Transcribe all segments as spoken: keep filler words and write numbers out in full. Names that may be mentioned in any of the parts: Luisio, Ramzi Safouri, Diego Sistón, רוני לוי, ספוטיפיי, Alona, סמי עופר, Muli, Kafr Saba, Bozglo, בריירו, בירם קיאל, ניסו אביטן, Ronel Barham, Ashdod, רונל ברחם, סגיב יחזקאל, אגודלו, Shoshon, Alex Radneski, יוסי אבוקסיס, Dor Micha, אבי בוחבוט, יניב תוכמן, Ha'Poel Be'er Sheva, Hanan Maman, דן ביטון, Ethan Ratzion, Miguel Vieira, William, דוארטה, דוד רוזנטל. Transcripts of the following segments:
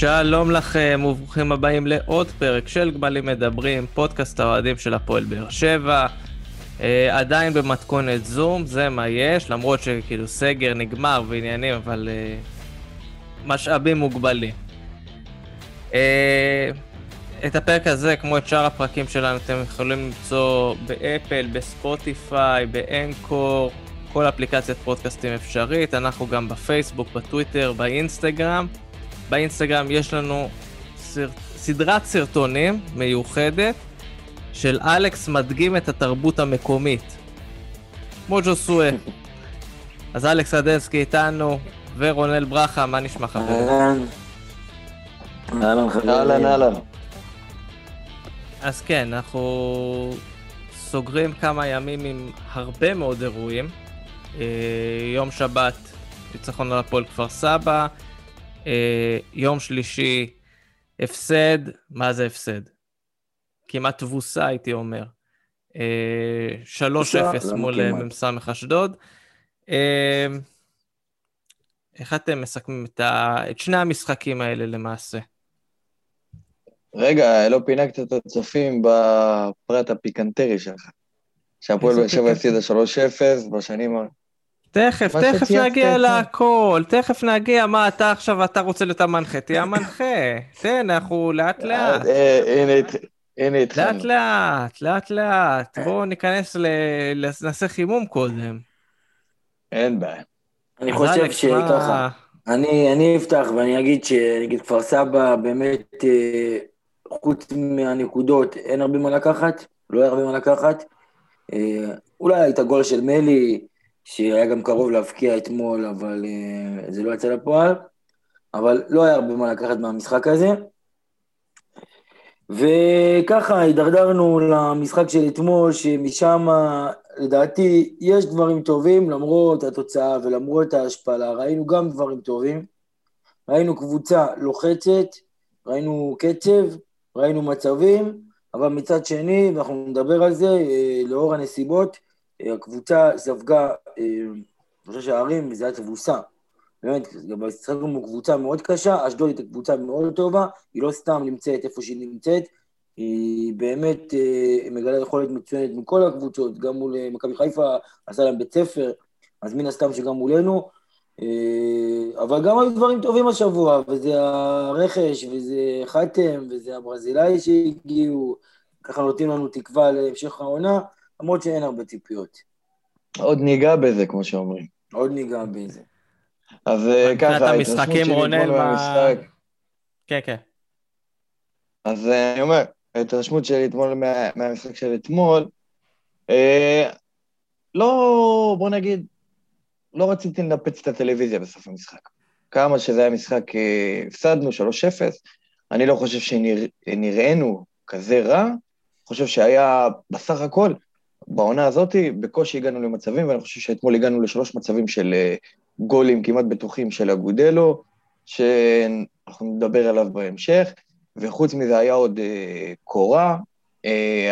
שלום לכם וברוכים הבאים לעוד פרק של גלי מדברים, פודקאסט האוהדים של הפועל באר שבע. אה, עדיין במתכונת זום, זה מה יש, למרות שכאילו סגר נגמר ועניינים, אבל אה, משאבים מוגבלים. אה, את הפרק הזה, כמו את שאר הפרקים שלנו, אתם יכולים למצוא באפל, בספוטיפיי, באנקור, כל אפליקציית פודקאסטים אפשרית. אנחנו גם בפייסבוק, בטוויטר, באינסטגרם. באינסטגרם יש לנו סרט... סדרת סרטונים מיוחדת של אלכס מדגים את התרבות המקומית. מוג'ו סואב. אז אלכס רדנסקי איתנו ורונל ברחם, מה נשמע חבר? אהלן. אהלן חברים. אהלן, אהלן. אז כן, אנחנו סוגרים כמה ימים עם הרבה מאוד אירועים. יום שבת, ניצחון על הפועל כפר סבא. יום שלישי, הפסד, מה זה הפסד? כמעט תבוסה, הייתי אומר. שלוש אפס מול ממסמך אשדוד. איך אתם מסכמים את שני המשחקים האלה למעשה? רגע, לא פינקת את הצופים בפרט הפיקנטרי שלך. שהפועל באר שבע הפסידה שלוש אפס בשנים... תכף, תכף נגיע להכל, תכף נגיע, מה אתה עכשיו, אתה רוצה להיות המנחה, תהיה המנחה, תן, אנחנו לאט לאט. הנה איתכם. לאט לאט, לאט לאט, בואו ניכנס, נעשה חימום קודם. אין בעיה. אני חושב שככה, אני אפתח ואני אגיד שנגיד כפר סבא, באמת חוץ מהנקודות, אין הרבה מה לקחת, לא הרבה מה לקחת, אולי את הגול של מלי, שהיה גם קרוב להפקיע אתמול, אבל uh, זה לא יצא לפועל, אבל לא היה הרבה מה לקחת מהמשחק הזה, וככה הידרדרנו למשחק של אתמול, שמשם לדעתי יש דברים טובים, למרות התוצאה ולמרות ההשפלה, ראינו גם דברים טובים, ראינו קבוצה לוחצת, ראינו קצב, ראינו מצבים, אבל מצד שני, ואנחנו נדבר על זה, לאור הנסיבות, הקבוצה ספגה שלושה שערים, וזה היה תבוסה. באמת, גם הסתכלנו הוא קבוצה מאוד קשה, אשדוד הייתה קבוצה מאוד טובה, היא לא סתם נמצאת איפה שהיא נמצאת, היא באמת מגלה יכולת מצוינת מכל הקבוצות, גם מול מכבי חיפה, עשה להם בית ספר, אז מן הסתם שגם מולנו, אבל גם היו דברים טובים השבוע, וזה הרכש, וזה חתם, וזה הברזילאי שהגיעו, ככה נותנים לנו תקווה להמשך העונה, למרות שאין הרבה טיפיות. עוד ניגע בזה, כמו שאומרים. עוד ניגע בזה. אז ככה, ההתרשמות שלי אתמול מהמשחק... כן, כן. אז אני אומר, ההתרשמות שלי אתמול מהמשחק של אתמול, לא, בוא נגיד, לא רציתי לנפץ את הטלוויזיה בסוף המשחק. כמה שזה היה משחק, הפסדנו שלוש אפס, אני לא חושב שנראינו כזה רע, חושב שהיה בסך הכל, בעונה הזאת, בקושי הגענו למצבים, ואני חושב שאתמול הגענו לשלוש מצבים של גולים כמעט בטוחים של אגודלו, שאנחנו נדבר עליו בהמשך, וחוץ מזה היה עוד קורה,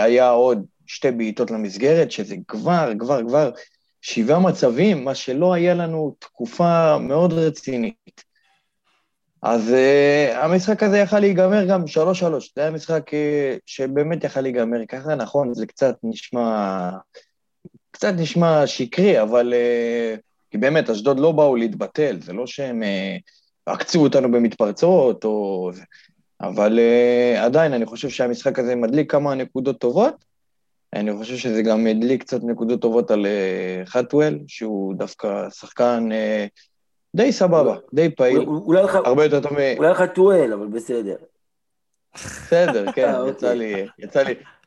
היה עוד שתי בעיטות למסגרת, שזה כבר, כבר, כבר שבעה מצבים, מה שלא היה לנו תקופה מאוד רצינית. אז uh, המשחק הזה יכל להיגמר גם שלוש שלוש, זה היה משחק uh, שבאמת יכל להיגמר, ככה נכון, זה קצת נשמע, קצת נשמע שקרי, אבל uh, כי באמת, אשדוד לא באו להתבטל, זה לא שהם uh, עקצו אותנו במתפרצות, או... אבל uh, עדיין אני חושב שהמשחק הזה מדליק כמה נקודות טובות, אני חושב שזה גם מדליק קצת נקודות טובות על uh, חתואל, שהוא דווקא שחקן... Uh, די סבבה, די פעיל, הרבה יותר טוב מ... אולי לך טועל, אבל בסדר. בסדר, כן,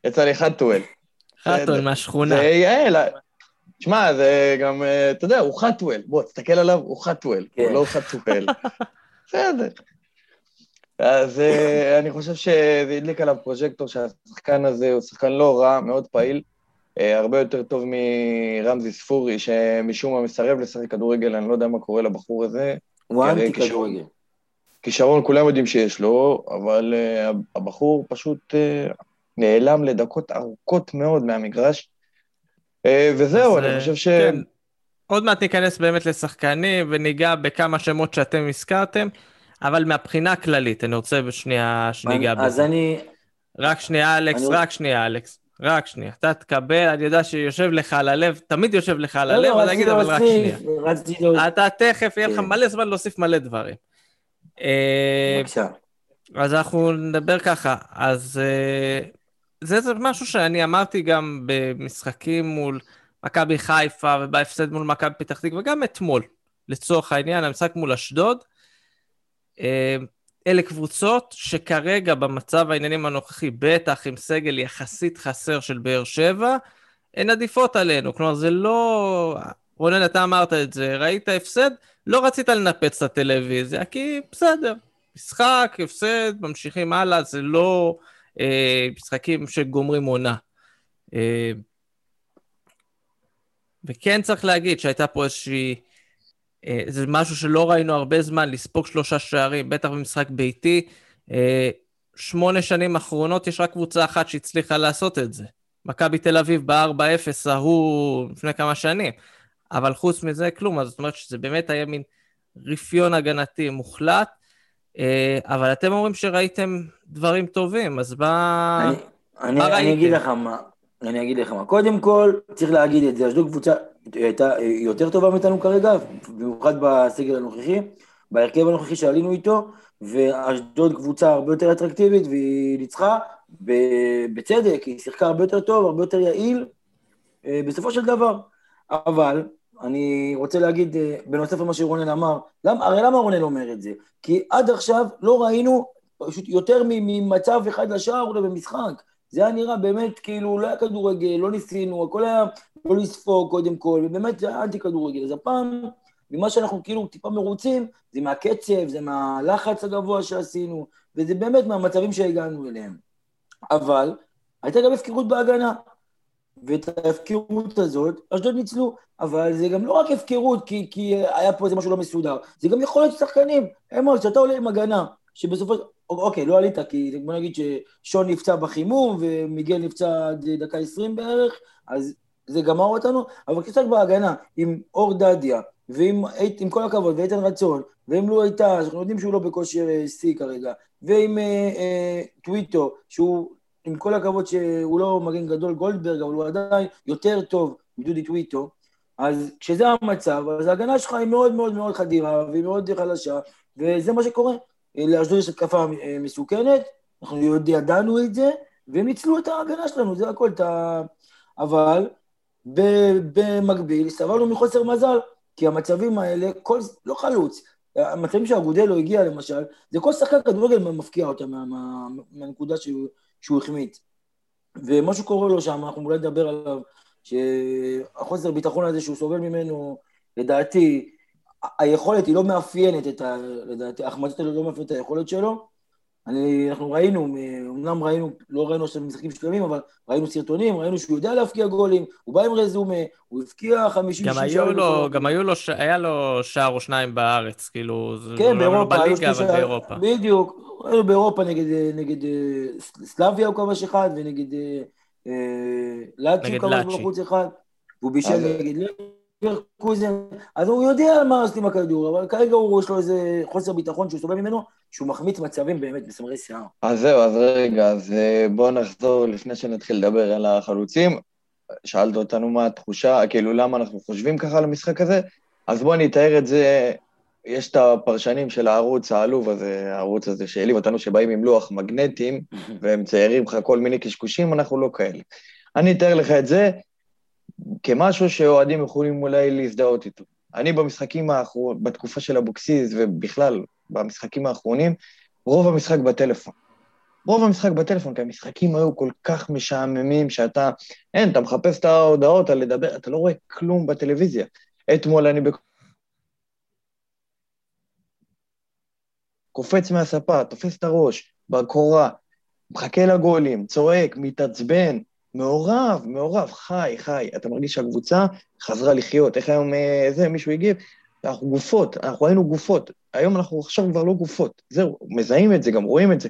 יצא לי חד טועל. חד טועל מהשכונה. זה יעל, תשמע, זה גם, אתה יודע, הוא חד טועל, בוא, תסתכל עליו, הוא חד טועל, הוא לא חד טועל. בסדר. אז אני חושב שזה ידליק עליו פרוז'קטור, שהשחקן הזה הוא שחקן לא רע, מאוד פעיל, הרבה יותר טוב מרמזי ספורי, שמשום מה מסרב לשחק כדורגל, אני לא יודע מה קורה לבחור הזה. הוא אנטי כדורגל. כישרון כולם יודעים שיש לו, אבל הבחור פשוט נעלם לדקות ארוכות מאוד מהמגרש, וזהו, אני חושב ש... עוד מעט ניכנס באמת לשחקנים, וניגע בכמה שמות שאתם הזכרתם, אבל מהבחינה הכללית, אני רוצה בשנייה שניגע בזה. אז אני... רק שנייה, אלכס, רק שנייה, אלכס. רק שנייה, אתה תקבל, אני יודע שיושב לך על הלב, תמיד יושב לך על הלב, אני אגיד אבל רק שנייה. אתה תכף, יהיה לך מלא זמן להוסיף מלא דברים. בבקשה. אז אנחנו נדבר ככה, אז זה משהו שאני אמרתי גם במשחקים מול מכבי חיפה, ובהפסד מול מכבי פתח תקווה, וגם אתמול, לצורך העניין, המשחק מול אשדוד, אלה קבוצות שכרגע במצב העניינים הנוכחי, בטח עם סגל יחסית חסר של באר שבע, הן עדיפות עלינו, כלומר זה לא... רונן, אתה אמרת את זה, ראית הפסד, לא רצית לנפץ את הטלוויזיה, כי בסדר, משחק, הפסד, ממשיכים הלאה, זה לא אה, משחקים שגומרים עונה. אה, וכן צריך להגיד שהייתה פה איזושהי, אה, זה משהו שלא ראינו הרבה זמן, לספוג שלושה שערים, בטח במשחק ביתי, אה, שמונה שנים אחרונות יש רק קבוצה אחת שהצליחה לעשות את זה, מכבי תל אביב ב-ארבע אפס ההוא לפני כמה שנים, אבל חוץ מזה כלום, אז זאת אומרת שזה באמת היה מין רפיון הגנתי מוחלט, אבל אתם אומרים שראיתם דברים טובים, אז מה... אני, אני, אני אגיד לך מה, אני אגיד לך מה. קודם כל, צריך להגיד את זה, אשדוד קבוצה הייתה יותר טובה מאיתנו כרגע, במיוחד בסגל הנוכחי, בהרכב הנוכחי שעלינו איתו, ואשדוד קבוצה הרבה יותר אטרקטיבית, והיא ניצחה בצדק, היא שיחקה הרבה יותר טוב, הרבה יותר יעיל, בסופו של דבר. אבל אני רוצה להגיד, בנוסף למה שרונן אמר, למה, הרי למה רונן אומר את זה? כי עד עכשיו לא ראינו פשוט יותר ממצב אחד לשער אולי במשחק. זה היה נראה באמת כאילו לא היה כדורגל, לא ניסינו, הכל היה לא לספוג קודם כל, ובאמת זה היה אנטי כדורגל. אז הפעם, ממה שאנחנו כאילו טיפה מרוצים, זה מהקצב, זה מהלחץ הגבוה שעשינו, וזה באמת מהמצבים שהגענו אליהם. אבל הייתה גם הפקרות בהגנה. ואת ההפקרות הזאת, אשדוד ניצלו, אבל זה גם לא רק הפקרות, כי, כי היה פה איזה משהו לא מסודר, זה גם יכול להיות שחקנים, אמר, שאתה עולה עם הגנה, שבסופו של... אוקיי, לא עלית, כי בוא נגיד ששון נפצע בחימום, ומיגל נפצע עד דקה עשרים בערך, אז זה גמר אותנו, אבל כשחק בהגנה, עם אור דדיה, ועם עם כל הכבוד, ואיתן רצון, ועם לו הייתה, אנחנו יודעים שהוא לא בכושר C כרגע, ועם אה, אה, טוויטו, שהוא... עם כל הכבוד שהוא לא מגן גדול גולדברג, אבל הוא עדיין יותר טוב מדודי טוויטו, אז כשזה המצב, אז ההגנה שלך היא מאוד מאוד מאוד חדירה, והיא מאוד חלשה, וזה מה שקורה. לאשדוד יש התקפה מסוכנת, אנחנו ידענו את זה, והם ניצלו את ההגנה שלנו, זה הכל, אבל במקביל, סבלנו מחוסר מזל, כי המצבים האלה, כל, לא חלוץ, המצבים שהגודל לא הגיע למשל, זה כל שחקן כדורגל מפקיע אותה מה, מה, מהנקודה שהוא... שהוא החמיץ, ומה שקורה לו שם, אנחנו אולי נדבר עליו, שהחוסר ביטחון הזה שהוא סובל ממנו, לדעתי, היכולת היא לא מאפיינת את ה... לדעתי, ההחמצות האלה לא מאפיינת את היכולת שלו, אני, אנחנו ראינו, אמנם ראינו, לא ראינו עכשיו משחקים שלמים, אבל ראינו סרטונים, ראינו שהוא יודע להפקיע גולים, הוא בא עם רזומה, הוא הפקיע חמישים... גם היו לו, גם היו לו, היה לו שער או שניים בארץ, כאילו, כן, באירופה, היו שתי שער, בדיוק, היו באירופה נגד, נגד סלאביה הוא כבש אחד, ונגד לאצ'י הוא כבש בחוץ אחד, והוא בישל נגד לברקוזן, אז הוא יודע מה עושים הכדור, אבל כרגע יש לו איזה חוסר ביטחון שהוא סובל ממנו, שהוא מחמיץ מצבים באמת מסמרי שיער. אז זהו, אז רגע, אז בואו נחזור לפני שנתחיל לדבר על החלוצים, שאלת אותנו מה התחושה, כאילו למה אנחנו חושבים ככה על המשחק הזה, אז בואו נתאר את זה, יש את הפרשנים של הערוץ העלוב הזה, הערוץ הזה שאלים אותנו שבאים עם לוח מגנטים, והם ציירים לך כל מיני קשקושים, אנחנו לא כאלה. אני אתאר לך את זה כמשהו שאוהדים יכולים אולי להזדהות איתו. אני במשחקים האחרונים, בתקופה של אבוקסיס ובכלל במשחקים האחרונים, רוב המשחק בטלפון. רוב המשחק בטלפון, כי המשחקים היו כל כך משעממים, שאתה, אין, אתה מחפש את ההודעות על לדבר, אתה לא רואה כלום בטלוויזיה. אתמול אני בכל... קופץ מהספה, תופס את הראש, בקורה, מחכה לגולים, צועק, מתעצבן, מעורב, מעורב, חי, חי. אתה מרגיש שהקבוצה חזרה לחיות. איך היום זה, מישהו הגיב? אנחנו גופות, אנחנו היינו גופות. היום אנחנו עכשיו כבר לא גופות. זהו, מזהים את זה, גם רואים את זה.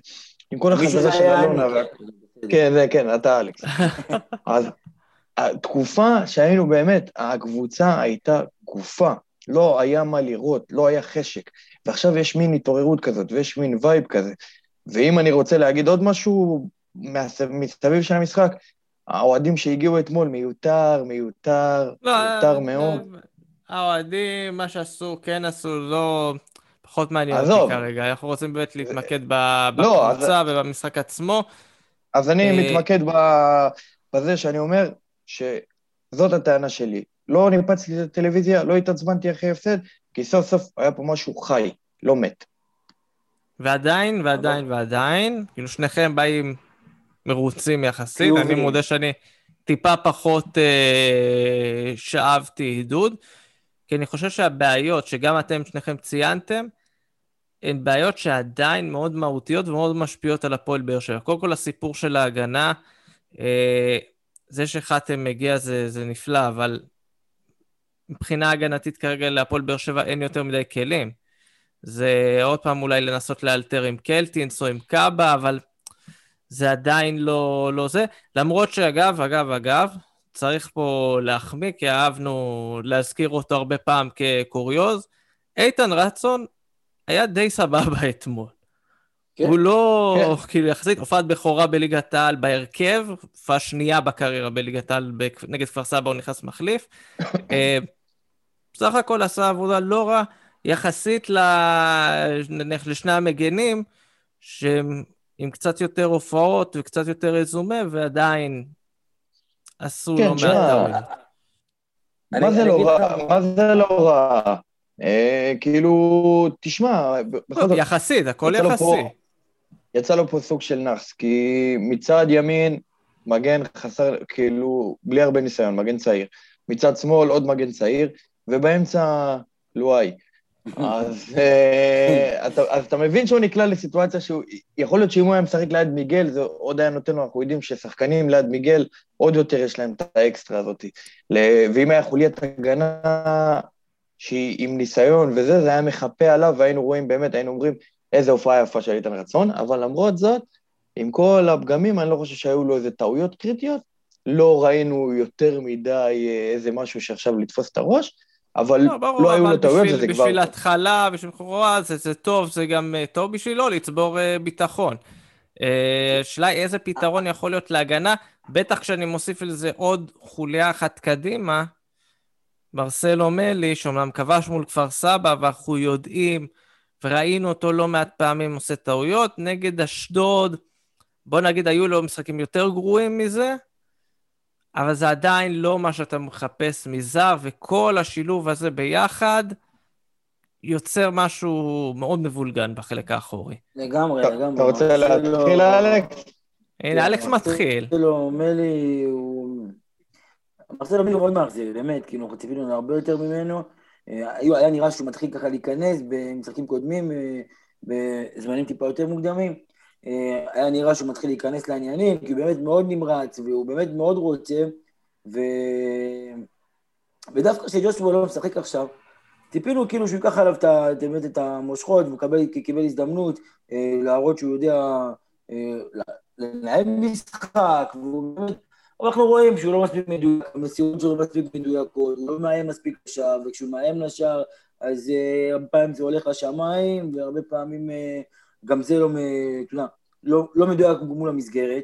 עם כל החזרה של אלונה. כן, זה, כן, אתה אלכס. אז התקופה שהיינו באמת, הקבוצה הייתה גופה. לא היה מה לראות, לא היה חשק. ועכשיו יש מין התעוררות כזאת, ויש מין וייב כזה, ואם אני רוצה להגיד עוד משהו מסביב של המשחק, האוהדים שהגיעו אתמול מיותר, מיותר, מיותר מאוד. האוהדים, מה שעשו, כן עשו, לא... פחות מעניין אותי כרגע, אנחנו רוצים באמת להתמקד בקבוצה ובמשחק עצמו. אז אני מתמקד בזה שאני אומר שזאת הטענה שלי. לא ניפצתי את הטלוויזיה, לא התעצבנתי אחרי הפסד, כי סוף סוף היה פה משהו חי, לא מת. ועדיין, ועדיין, ועדיין, כאילו שניכם באים מרוצים יחסית, אני מודה שאני טיפה פחות שאבתי עידוד, כי אני חושב שהבעיות שגם אתם שניכם ציינתם, הן בעיות שעדיין מאוד מהותיות ומאוד משפיעות על הפועל באר שבע. קודם כל הסיפור של ההגנה, זה שחתם מגיע זה, זה נפלא, אבל מבחינה הגנתית כרגע להפועל באר שבע אין יותר מדי כלים. זה עוד פעם אולי לנסות לאלתר עם קלטינס או עם קאבה, אבל זה עדיין לא, לא זה. למרות שאגב, אגב, אגב, צריך פה להחמיא, כי אהבנו להזכיר אותו הרבה פעם כקוריוז, איתן רצון היה די סבבה אתמול. כן, הוא לא, כן. כאילו יחסית, הופעת בכורה בליגת העל בהרכב, הופעה שנייה בקריירה בליגת העל נגד כפר סבא, הוא נכנס מחליף. בסך הכל עשה עבודה לא רע, יחסית ל... לשני המגנים, שהם עם קצת יותר הופעות וקצת יותר רזומה, ועדיין עשו לו מהטעויות. מה זה לא רע? מה זה לא רע? כאילו, תשמע... יחסית, הכל יחסי. יצא לו פה סוג של נחס, כי מצד ימין, מגן חסר, כאילו, בלי הרבה ניסיון, מגן צעיר. מצד שמאל, עוד מגן צעיר, ובאמצע, לואי. אז אתה מבין שהוא נקלע לסיטואציה שהוא, יכול להיות שאם הוא היה משחק ליד מיגל, זה עוד היה נותן לו, אנחנו יודעים ששחקנים ליד מיגל, עוד יותר יש להם את האקסטרה הזאת, ואם היה חוליית הגנה שהיא עם ניסיון וזה, זה היה מחפה עליו, והיינו רואים באמת, היינו אומרים, איזה הופעה יפה של איתן רצון, אבל למרות זאת, עם כל הפגמים, אני לא חושב שהיו לו איזה טעויות קריטיות, לא ראינו יותר מדי איזה משהו שעכשיו לתפוס את הראש, אבל לא היו לו טעויות, זה כבר... בשביל התחלה, בשביל חורה, זה טוב, זה גם טוב בשבילו לצבור ביטחון. השאלה איזה פתרון יכול להיות להגנה, בטח כשאני מוסיף לזה עוד חוליה אחת קדימה, מרסלו מלי, שאומנם כבש מול כפר סבא, ואנחנו יודעים, וראינו אותו לא מעט פעמים עושה טעויות, נגד אשדוד, בוא נגיד, היו לו משחקים יותר גרועים מזה, אבל זה עדיין לא מה שאתה מחפש מזר, וכל השילוב הזה ביחד יוצר משהו מאוד מבולגן בחלק האחורי. לגמרי, לגמרי. אתה רוצה להתחיל, אלכס? הנה, אלכס מתחיל. מרסלו מלי הוא... מרסלו מלי הוא מאוד מחזיר, באמת, כי אנחנו ציפינו להרבה יותר ממנו. היה נראה שהוא מתחיל ככה להיכנס במשחקים קודמים, בזמנים טיפה יותר מוקדמים. היה נראה שהוא מתחיל להיכנס לעניינים, כי הוא באמת מאוד נמרץ, והוא באמת מאוד רוצה, ו... ודווקא שג'ושבו לא משחק עכשיו, טיפינו כאילו שהוא ייקח עליו באמת את המושכות, וקיבל הזדמנות להראות שהוא יודע לנהל משחק, אבל אנחנו רואים שהוא לא מספיק מדויק, המסירות שלו לא מספיק מדויקות, הוא לא מאיים מספיק לשער, וכשהוא מאיים לשער, אז הרבה פעמים זה הולך לשמיים, והרבה פעמים... גם זה לא, לא, לא מדויק מול המסגרת,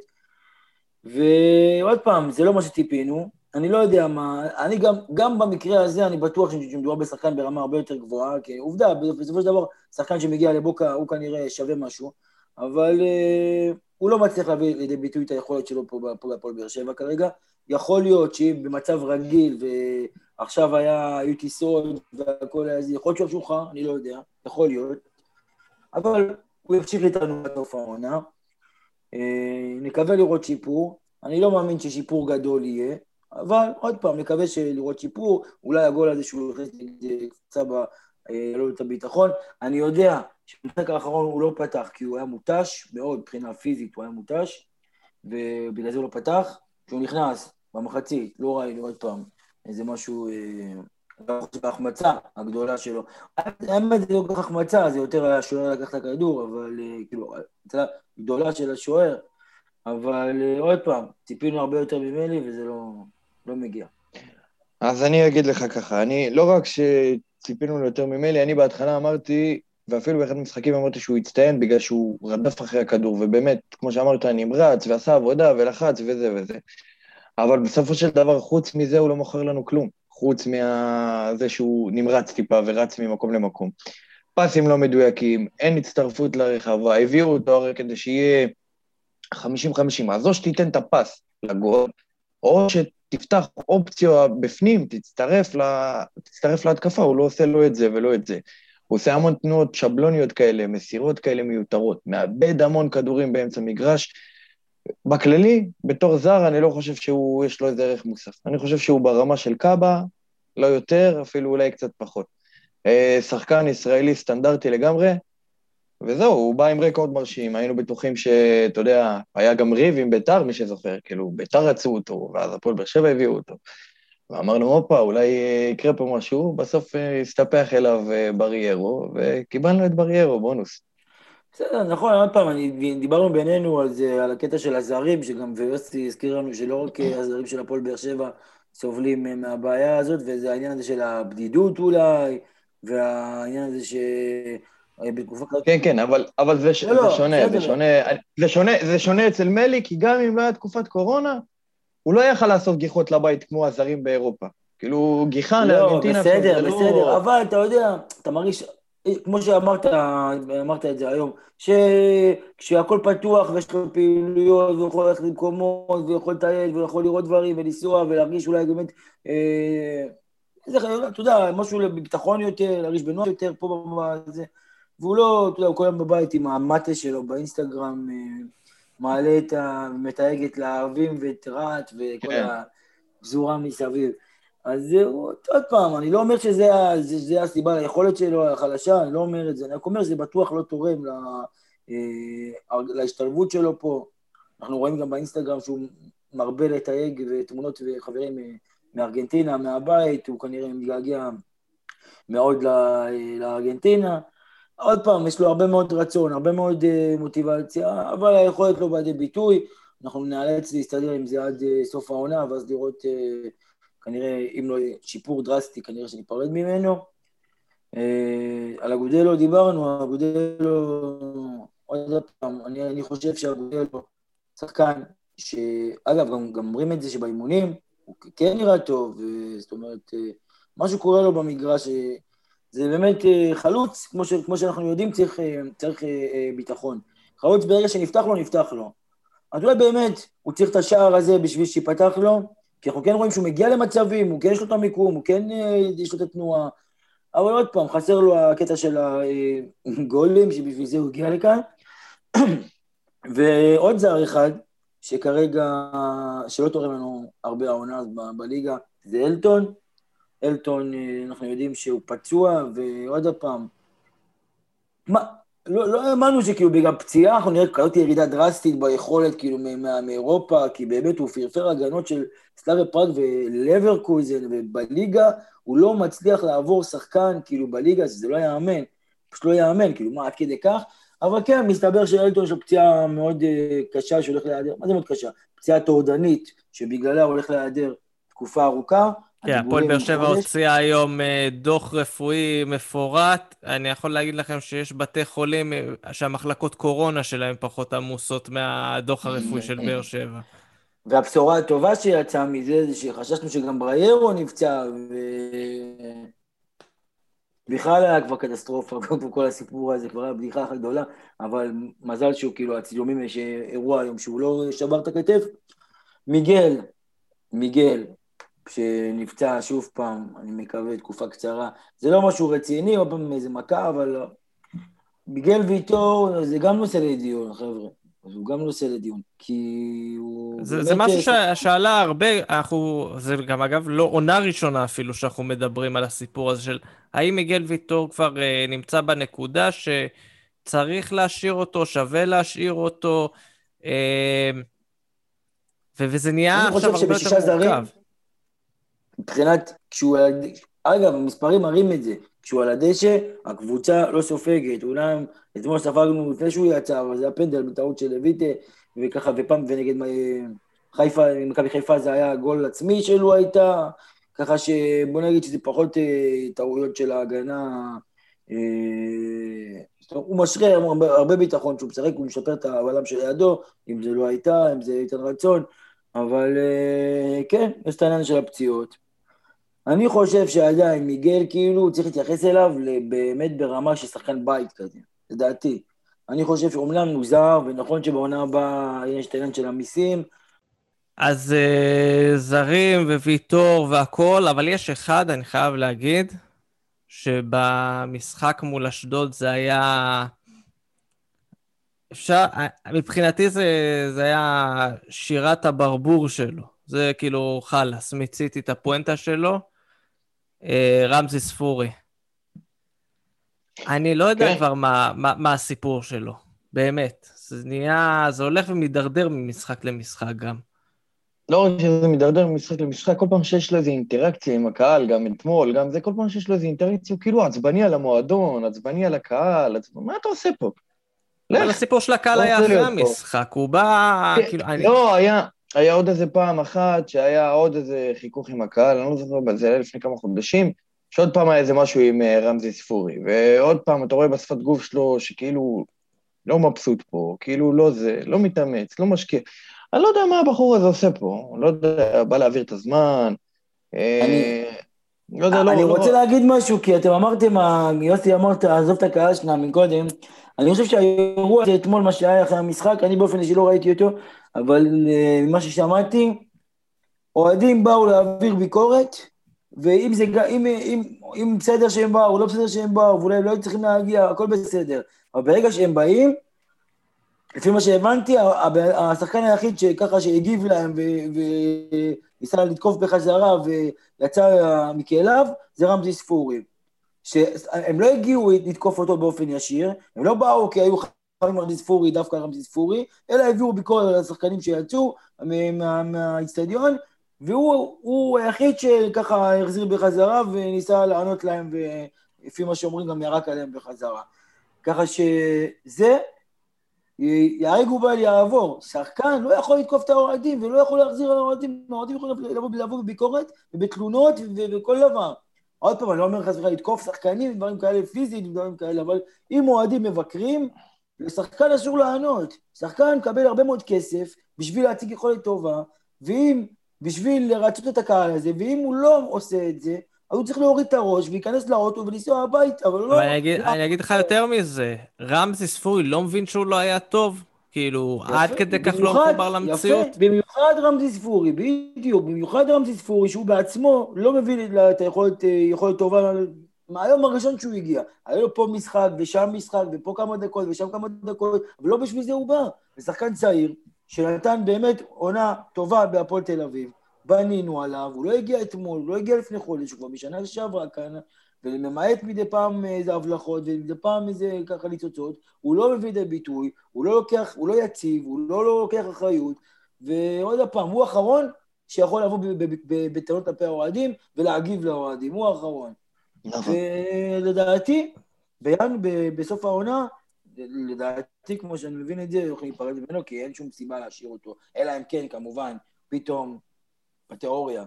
ועוד פעם, זה לא מה שטיפינו, אני לא יודע מה, אני גם, גם במקרה הזה, אני בטוח שמדובר בשחקן ברמה הרבה יותר גבוהה, כי עובדה, בסופו של דבר, שחקן שמגיע לבוקה, הוא כנראה שווה משהו, אבל אה, הוא לא מצליח להביא לידי ביטוי את היכולת שלו פה, פה בפועל באר שבע כרגע, יכול להיות שאם במצב רגיל, ועכשיו היה יוטיסון והכל, אז יכול להיות שהוא שוחר, אני לא יודע, יכול להיות, אבל... הוא יפשיך איתנו בתוף העונה, נקווה לראות שיפור, אני לא מאמין ששיפור גדול יהיה, אבל עוד פעם, נקווה שלראות שיפור, אולי הגול הזה שהוא יחס קצה בעלות את הביטחון, אני יודע שבמשחק האחרון הוא לא פתח, כי הוא היה מוטש, מאוד, מבחינה פיזית הוא היה מוטש, ובגלל זה הוא לא פתח, כשהוא נכנס במחצית, לא ראינו עוד פעם, זה משהו... ההחמצה הגדולה שלו. האמת זה לא כך החמצה, זה יותר השוער לקח את הכדור, אבל כאילו, ההחמצה גדולה של השוער, אבל עוד פעם, ציפינו הרבה יותר ממני, וזה לא מגיע. אז אני אגיד לך ככה, אני לא רק שציפינו יותר ממני, אני בהתחלה אמרתי, ואפילו באחד המשחקים אמרתי שהוא הצטיין, בגלל שהוא רדף אחרי הכדור, ובאמת, כמו שאמרת, נמרץ, ועשה עבודה, ולחץ, וזה וזה. אבל בסופו של דבר, חוץ מזה הוא לא מוכר לנו כלום. חוץ מזה שהוא נמרץ טיפה, ורץ ממקום למקום. פסים לא מדויקים, אין הצטרפות לרחבה, הביאו אותו הרי כדי שיהיה חמישים חמישים, אז או שתיתן את הפס לגול, או שתפתח אופציה בפנים, תצטרף, לה, תצטרף להתקפה, הוא לא עושה לא את זה ולא את זה. הוא עושה המון תנועות שבלוניות כאלה, מסירות כאלה מיותרות, מאבד המון כדורים באמצע מגרש. בכללי, בתור זר, אני לא חושב שהוא, יש לו איזה ערך מוסף. אני חושב שהוא ברמה של קאבה, לא יותר, אפילו אולי קצת פחות. שחקן ישראלי סטנדרטי לגמרי, וזהו, הוא בא עם רקורד מרשים, היינו בטוחים שאתה יודע, היה גם ריב עם ביתר, מי שזוכר, כאילו ביתר רצו אותו, ואז הפועל באר שבע הביאו אותו, ואמרנו, אופה, אולי יקרה פה משהו, בסוף הסתפח אליו בריירו, וקיבלנו את בריירו, בונוס. בסדר, נכון, עוד פעם, אני, דיברנו בינינו על זה, על הקטע של הזרים, שגם ויוסי הזכיר לנו שלא רק הזרים של הפועל באר שבע סובלים מהבעיה הזאת, וזה העניין הזה של הבדידות אולי, והעניין הזה ש... כן, כן, אבל, אבל זה, ש... לא, זה לא, שונה, זה, זה, שונה, זה, שונה, זה שונה אצל מלי, כי גם אם לא היה תקופת קורונה, הוא לא יכל לעשות גיחות לבית כמו הזרים באירופה. כאילו, גיחה לא, לארגנטינה... בסדר, בסדר, לא... אבל אתה יודע, אתה מרגיש, כמו שאמרת אמרת את זה היום, שכשהכל פתוח ויש לו פעילויות, והוא יכול ללכת למקומות, והוא יכול לטייל, והוא יכול לראות דברים ולנסוע, ולהרגיש אולי באמת... אה... אתה יודע, משהו לביטחון יותר, להרגיש בנוח יותר פה בזה, והוא לא, אתה יודע, הוא כל יום בבית עם המטה שלו באינסטגרם, מעלה את המתאגת לערבים ואת רעת וכל הגזורה מסביב. אז עוד פעם, אני לא אומר שזה הסיבה ליכולת שלו החלשה, אני לא אומר את זה, אני רק אומר שזה בטוח לא תורם להשתלבות שלו פה. אנחנו רואים גם באינסטגרם שהוא מרבה לתאג ותמונות וחברים... מארגנטינה, מהבית, הוא כנראה מתגעגע מאוד לארגנטינה. עוד פעם, יש לו הרבה מאוד רצון, הרבה מאוד מוטיבציה, אבל היכולת לא בעדי ביטוי, אנחנו נאלץ להסתדר עם זה עד סוף העונה, ואז לראות כנראה, אם לא שיפור דרסטי, כנראה שניפרד ממנו. על אגודלו דיברנו, אגודלו, עוד פעם, אני, אני חושב שאגודלו שחקן, שאגב, גם, גם אומרים את זה שבאימונים, הוא כן נראה טוב, זאת אומרת, מה שקורה לו במגרש, זה באמת חלוץ, כמו, ש, כמו שאנחנו יודעים, צריך, צריך ביטחון. חלוץ ברגע שנפתח לו, נפתח לו. אז אולי באמת, הוא צריך את השער הזה בשביל שיפתח לו, כי אנחנו כן רואים שהוא מגיע למצבים, הוא כן יש לו את המיקום, הוא כן יש לו את התנועה, אבל עוד פעם, חסר לו הקטע של הגולים, שבשביל זה הוא הגיע לכאן. ועוד זר אחד, שכרגע, שלא תורם לנו הרבה העונה ב- בליגה, זה אלטון. אלטון, אנחנו יודעים שהוא פצוע, ועוד הפעם, מה, לא, לא אמנו שכאילו בגלל פציעה, אנחנו נראה כזאת ירידה דרסטית ביכולת, כאילו, מא- מאירופה, כי באמת הוא פרפר הגנות של סלאביה פראג ולברקוזן, ובליגה הוא לא מצליח לעבור שחקן, כאילו, בליגה, שזה לא יאמן, פשוט לא יאמן, כאילו, מה, עד כדי כך? אבל כן, מסתבר שאלטון יש לו פציעה מאוד קשה שהולך להיעדר, מה זה מאוד קשה? פציעה תורדנית, שבגללה הולך להיעדר תקופה ארוכה. כן, הפועל באר שבע הוציאה היום דוח רפואי מפורט, אני יכול להגיד לכם שיש בתי חולים שהמחלקות קורונה שלהם פחות עמוסות מהדוח הרפואי של באר שבע. והבשורה הטובה שיצאה מזה זה שחששנו שגם בריירו נפצע, ו... בכלל היה כבר קטסטרופה, כל הסיפור הזה כבר היה בדיחה אחת גדולה, אבל מזל שהוא כאילו, הצילומים יש אירוע היום שהוא לא שבר את הכתף. מיגל, מיגל, שנפצע שוב פעם, אני מקווה, תקופה קצרה, זה לא משהו רציני, או פעם איזה מכה, אבל מיגל ויתור, זה גם נושא לדיון, חבר'ה. הוא גם נושא לדיון, כי הוא... זה, זה משהו שהשאלה הרבה, אנחנו, זה גם אגב לא עונה ראשונה אפילו שאנחנו מדברים על הסיפור הזה של האם מיגל ויטור כבר uh, נמצא בנקודה שצריך להשאיר אותו, שווה להשאיר אותו, uh, ו- וזה נהיה עכשיו הרבה יותר מורכב. מבחינת, כשהוא... אגב, המספרים מראים את זה, כשהוא על הדשא, הקבוצה לא סופגת, אולי אתמול ספגנו לפני שהוא יצא, אבל זה הפנדל בטעות של לויטה, וככה, ופעם, ונגד חיפה, מכבי חיפה זה היה גול עצמי שלו הייתה, ככה שבוא נגיד שזה פחות טעויות של ההגנה הוא משרה הרבה ביטחון שהוא משחק, הוא משפר את הבלם שלידו, אם זה לא הייתה, אם זה איתן רצון, אבל כן, יש את העניין של הפציעות. אני חושב שעדיין מיגל כאילו צריך להתייחס אליו באמת ברמה ששחקן בית כזה, לדעתי. אני חושב שאומנם נוזר, ונכון שבעונה הבאה יש את העניין של המיסים. אז זרים וויתור והכל, אבל יש אחד, אני חייב להגיד, שבמשחק מול אשדוד זה היה... אפשר... מבחינתי זה, זה היה שירת הברבור שלו. זה כאילו חלס, מיציתי את הפואנטה שלו. רמזי ספורי. אני לא יודע כבר מה, מה, מה הסיפור שלו, באמת. זה נהיה, זה הולך ומדרדר ממשחק למשחק גם. לא רק שזה מדרדר ממשחק למשחק, כל פעם שיש לו איזו אינטראקציה עם הקהל, גם אתמול, גם זה, כל פעם שיש לו איזו אינטראקציה, הוא כאילו עצבני על המועדון, עצבני על הקהל, מה אתה עושה פה? אבל הסיפור של הקהל היה אחרי המשחק, הוא בא... לא, היה עוד איזה פעם אחת, שהיה עוד איזה חיכוך עם הקהל, אני לא זוכר, זה היה לפני כמה חודשים, שעוד פעם היה איזה משהו עם רמזי ספורי, ועוד פעם אתה רואה בשפת גוף שלו, שכאילו לא מבסוט פה, כאילו לא זה, לא מתאמץ, לא משקיע. אני לא יודע מה הבחור הזה עושה פה, אני לא יודע, בא להעביר את הזמן. אני רוצה להגיד משהו, כי אתם אמרתם, יוסי אמרת, עזוב את הקהל שנה מקודם, אני חושב שהאירוע הזה אתמול, מה שהיה אחרי המשחק, אני באופן שלא ראיתי אותו, אבל ממה ששמעתי, אוהדים באו להעביר ביקורת, ואם זה, אם, אם, אם בסדר שהם באו, לא בסדר שהם באו, ואולי לא צריכים להגיע, הכל בסדר. אבל ברגע שהם באים, לפי מה שהבנתי, השחקן היחיד שככה שהגיב להם וניסה לתקוף בחזרה ויצא מכאליו, זה רמזי ספורי. שהם לא הגיעו לתקוף אותו באופן ישיר, הם לא באו כי היו חברים רמזי ספורי, דווקא רמזי ספורי, אלא הביאו ביקורת על השחקנים שיצאו מהאצטדיון, והוא היחיד שככה החזיר בחזרה וניסה לענות להם, ולפי מה שאומרים גם ירק עליהם בחזרה. ככה שזה... יאריג הוא בעל יעבור, שחקן לא יכול לתקוף את האורדים ולא יכול להחזיר על האורדים, האורדים יכולים לבוא בביקורת ובתלונות וכל דבר. עוד פעם, אני לא אומר לך סבירה לתקוף שחקנים, דברים כאלה פיזיים, דברים כאלה, אבל אם אוהדים מבקרים, לשחקן אסור לענות. שחקן מקבל הרבה מאוד כסף בשביל להציג יכולת טובה, ואם בשביל לרצות את הקהל הזה, ואם הוא לא עושה את זה, הוא צריך להוריד את הראש וייכנס לאוטו ולנסוע הביתה, אבל לא... אני אגיד לך יותר מזה, רמזי ספורי לא מבין שהוא לא היה טוב, כאילו, עד כדי כך לא מחובר למציאות. יפה, במיוחד רמזי ספורי, בדיוק, במיוחד רמזי ספורי, שהוא בעצמו לא מבין את היכולת טובה, מהיום הראשון שהוא הגיע, היה לו פה משחק ושם משחק, ופה כמה דקות ושם כמה דקות, אבל לא בשביל זה הוא בא, ושחקן צעיר, שנתן באמת עונה טובה בהפועל תל אביב, בנינו עליו, הוא לא הגיע אתמול, הוא לא הגיע לפני חודש, הוא כבר משנה שעברה כאן, וממעט מדי פעם איזה הבלחות, ומדי פעם איזה ככה ליצוצות, הוא לא מביא די ביטוי, הוא לא לוקח, הוא לא יציב, הוא לא לוקח אחריות, ועוד הפעם, הוא האחרון שיכול לבוא בטענות לפה האוהדים, ולהגיב לאוהדים, הוא האחרון. ולדעתי, בסוף העונה, לדעתי, כמו שאני מבין את זה, יכולים להיפרד ממנו, כי אין שום סיבה להשאיר אותו, אלא אם כן, כמובן, פתאום בתיאוריה,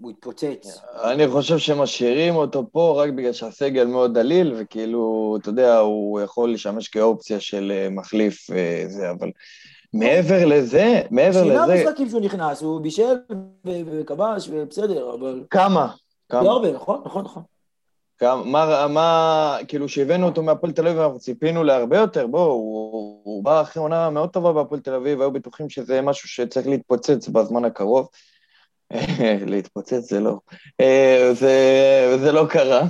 הוא התפוצץ. אני חושב שמשאירים אותו פה רק בגלל שהסגל מאוד דליל, וכאילו, אתה יודע, הוא יכול לשמש כאופציה של מחליף וזה, אבל מעבר לזה, מעבר לזה... שינה משחקים שהוא נכנס, הוא בישל וכבש ובסדר, אבל... כמה? לא הרבה, נכון, נכון, נכון. מה, כאילו, שהבאנו אותו מהפועל תל אביב, אנחנו ציפינו להרבה יותר, בואו, הוא בא אחרי עונה מאוד טובה בהפועל תל אביב, והיו בטוחים שזה משהו שצריך להתפוצץ בזמן הקרוב, להתפוצץ זה לא, זה לא קרה,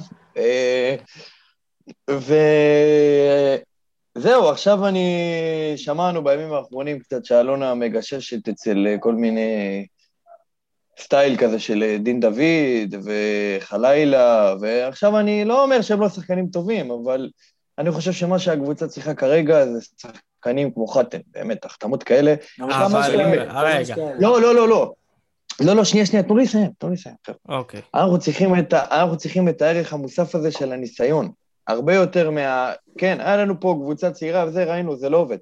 וזהו, עכשיו אני, שמענו בימים האחרונים קצת שאלונה מגששת אצל כל מיני סטייל כזה של דין דוד וחלילה, ועכשיו אני לא אומר שהם לא שחקנים טובים, אבל אני חושב שמה שהקבוצה צריכה כרגע זה שחקנים כמו חתם, באמת, החתמות כאלה. לא, לא, לא, לא. לא, לא, שנייה, שנייה, תנו לי לסיים, תנו לי לסיים. אוקיי. אנחנו צריכים את הערך המוסף הזה של הניסיון. הרבה יותר מה... כן, היה לנו פה קבוצה צעירה, וזה ראינו, זה לא עובד.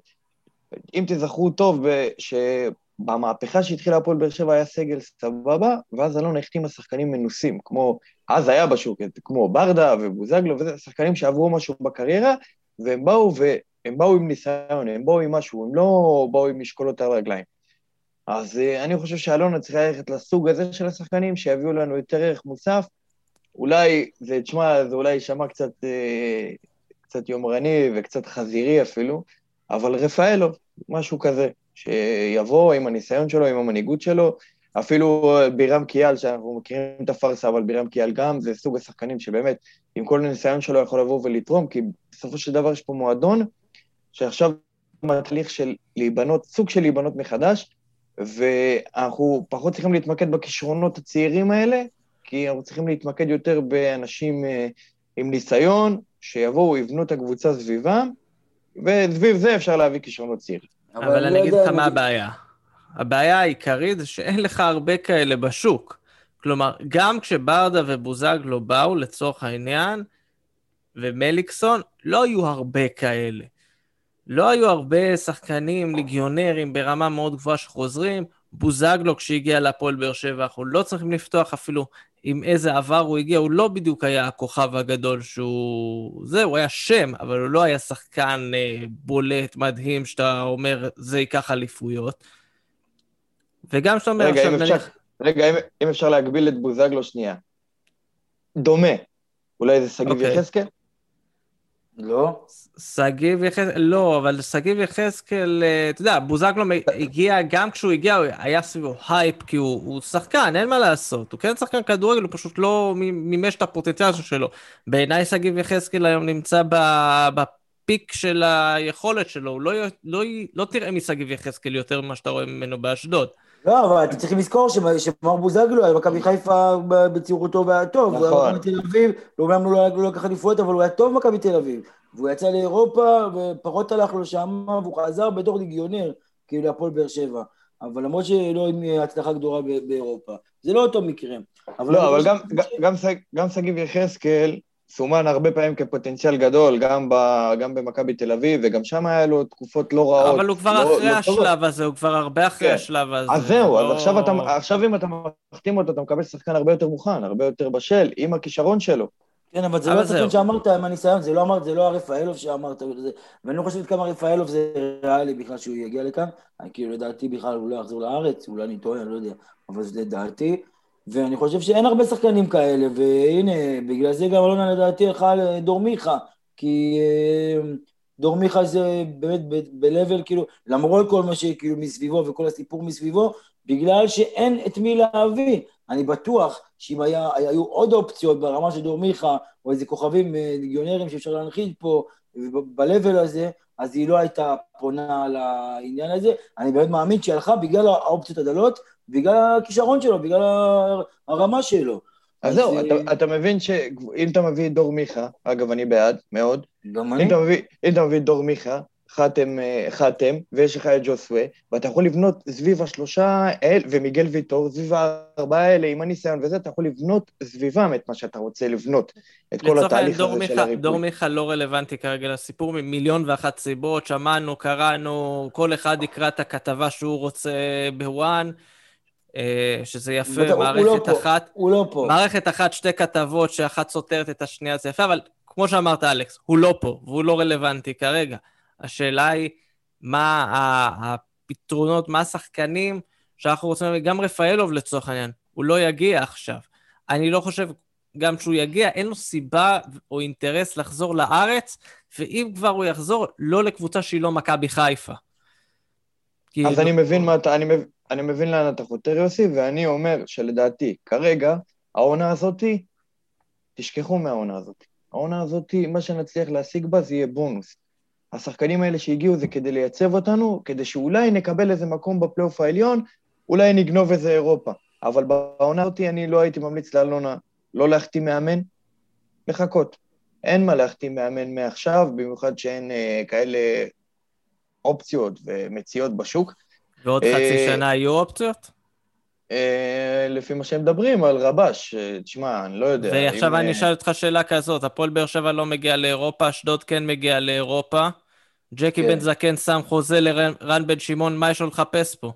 אם תזכרו טוב, שבמהפכה שהתחילה הפועל באר שבע היה סגל סבבה, ואז אלונה החתימה שחקנים מנוסים, כמו אז היה בשוק, כמו ברדה ובוזגלו, וזה שחקנים שעברו משהו בקריירה, והם באו, והם באו עם ניסיון, הם באו עם משהו, הם לא באו עם משקולות על רגליים. אז אני חושב שאלונה צריכה ללכת לסוג הזה של השחקנים, שיביאו לנו יותר ערך מוסף, אולי, זה תשמע, זה אולי שמע קצת, קצת יומרני וקצת חזירי אפילו, אבל רפאלו, משהו כזה, שיבוא עם הניסיון שלו, עם המנהיגות שלו, אפילו בירם קיאל, שאנחנו מכירים את הפרסה, אבל בירם קיאל גם, זה סוג השחקנים שבאמת, עם כל הניסיון שלו יכול לבוא ולתרום, כי בסופו של דבר יש פה מועדון, שעכשיו מתליך של להיבנות, סוג של להיבנות מחדש, ואנחנו פחות צריכים להתמקד בכישרונות הצעירים האלה, כי אנחנו צריכים להתמקד יותר באנשים עם ניסיון, שיבואו, יבנו את הקבוצה סביבם, וסביב זה אפשר להביא כישרונות צעירים. אבל אני אגיד לך מה הבעיה. הבעיה העיקרית זה שאין לך הרבה כאלה בשוק. כלומר, גם כשברדה ובוזגלו באו לצורך העניין, ומליקסון, לא היו הרבה כאלה. לא היו הרבה שחקנים, ליגיונרים, ברמה מאוד גבוהה שחוזרים. בוזגלו כשהגיע להפועל באר שבע, אנחנו לא צריכים לפתוח אפילו עם איזה עבר הוא הגיע, הוא לא בדיוק היה הכוכב הגדול שהוא... זה, הוא היה שם, אבל הוא לא היה שחקן בולט, מדהים, שאתה אומר, זה ייקח אליפויות. וגם שאתה אומר... רגע, אם אפשר, נניח... רגע אם, אם אפשר להגביל את בוזגלו שנייה. דומה. אולי זה סגיב okay. יחזקאל? לא. סגיב יחזקאל, לא, אבל סגיב יחזקאל, אתה יודע, בוזגלו הגיע, גם כשהוא הגיע, הוא היה סביבו הייפ, כי הוא, הוא שחקן, אין מה לעשות. הוא כן שחקן כדורגל, הוא פשוט לא מימש את הפוטנציאל שלו. בעיניי סגיב יחזקאל היום נמצא בפרק, פיק של היכולת שלו, הוא לא, לא, לא תראה מסגיב יחזקאל יותר ממה שאתה רואה ממנו באשדוד. לא, אבל אתם צריכים לזכור שמר בוזגלו היה מכבי חיפה בציורותו והיה טוב, נכון. הוא היה מכבי תל אביב, אומנם הוא לא לקח אליפויות, אבל הוא היה טוב מכבי תל אביב, והוא יצא לאירופה ופחות הלך לו שם, והוא חזר בתור ליגיונר, כאילו להפועל באר שבע, אבל למרות שלא עם הצלחה גדולה באירופה, זה לא אותו מקרה. אבל לא, אבל גם, גם, גם, גם סגיב יחזקאל, סומן הרבה פעמים כפוטנציאל גדול, גם, גם במכבי תל אביב, וגם שם היה לו תקופות לא רעות. אבל הוא כבר לא, אחרי לא השלב טוב. הזה, הוא כבר הרבה אחרי כן. השלב הזה. אז זהו, לא... אז עכשיו, אתה, עכשיו אם אתה מחתים אותו, אתה מקבל שחקן הרבה יותר מוכן, הרבה יותר בשל, עם הכישרון שלו. כן, אבל זה אבל לא השחקן שאמרת עם הניסיון, זה לא, אמר, זה לא הרפאלוב שאמרת, זה, ואני לא חושבת כמה הרפאלוב זה ריאלי בכלל שהוא יגיע לכאן, אני כאילו לדעתי בכלל הוא לא יחזור לארץ, אולי אני טועה, אני לא יודע, אבל זה לדעתי, ואני חושב שאין הרבה שחקנים כאלה, והנה, בגלל זה גם אלונה לדעתי הלכה לדור מיכה, כי דור מיכה זה באמת בלבל, כאילו, למרות כל מה שכאילו מסביבו וכל הסיפור מסביבו, בגלל שאין את מי להביא. אני בטוח שאם היה, היו עוד אופציות ברמה של דור מיכה, או איזה כוכבים ליגיונרים שאפשר להנחית פה בלבל הזה, אז היא לא הייתה פונה לעניין הזה. אני באמת מאמין שהיא הלכה בגלל האופציות הדלות, בגלל הכישרון שלו, בגלל הרמה שלו. אז זהו, אתה מבין שאם אתה מביא דור מיכה, אגב אני בעד, מאוד, אם אתה מביא דור מיכה, חתם, ויש לך את ג'וסווה, ואתה יכול לבנות סביב השלושה, ומיגל ויטור, סביב הארבעה האלה, עם הניסיון וזה, אתה יכול לבנות סביבם את מה שאתה רוצה לבנות, את כל התהליך הזה של הריפוי. דור מיכה לא רלוונטי כרגע לסיפור, ממיליון ואחת סיבות, שמענו, קראנו, כל אחד יקרא את הכתבה שהוא רוצה בוואן, שזה יפה, מערכת אחת, מערכת אחת, שתי כתבות שאחת סותרת את השנייה, זה יפה, אבל כמו שאמרת אלכס, הוא לא פה, והוא לא רלוונטי כרגע. השאלה היא, מה הפתרונות, מה השחקנים שאנחנו רוצים, גם רפאלוב לצורך העניין, הוא לא יגיע עכשיו. אני לא חושב, גם שהוא יגיע, אין לו סיבה או אינטרס לחזור לארץ, ואם כבר הוא יחזור, לא לקבוצה שהיא לא מכבי חיפה. אז אני מבין מה אתה, אני מבין, אני מבין לאן אתה חותר יוסי, ואני אומר שלדעתי, כרגע, העונה הזאת, תשכחו מהעונה הזאת. העונה הזאת, מה שנצליח להשיג בה, זה יהיה בונוס. השחקנים האלה שהגיעו זה כדי לייצב אותנו, כדי שאולי נקבל איזה מקום בפלייאוף העליון, אולי נגנוב איזה אירופה. אבל בעונה אותי אני לא הייתי ממליץ לאלונה, לא להחתים מאמן, לחכות. אין מה להחתים מאמן מעכשיו, במיוחד שאין אה, כאלה אופציות ומציאות בשוק. ועוד אה, חצי שנה אה, יהיו אופציות? אה, לפי מה שהם מדברים על רבש, תשמע, אני לא יודע. ועכשיו אם, אני אה... אשאל אותך שאלה כזאת, הפועל באר שבע לא מגיע לאירופה, אשדוד כן מגיע לאירופה, ג'קי בן זקן שם חוזה לרן בן שמעון, מה יש לו לחפש פה?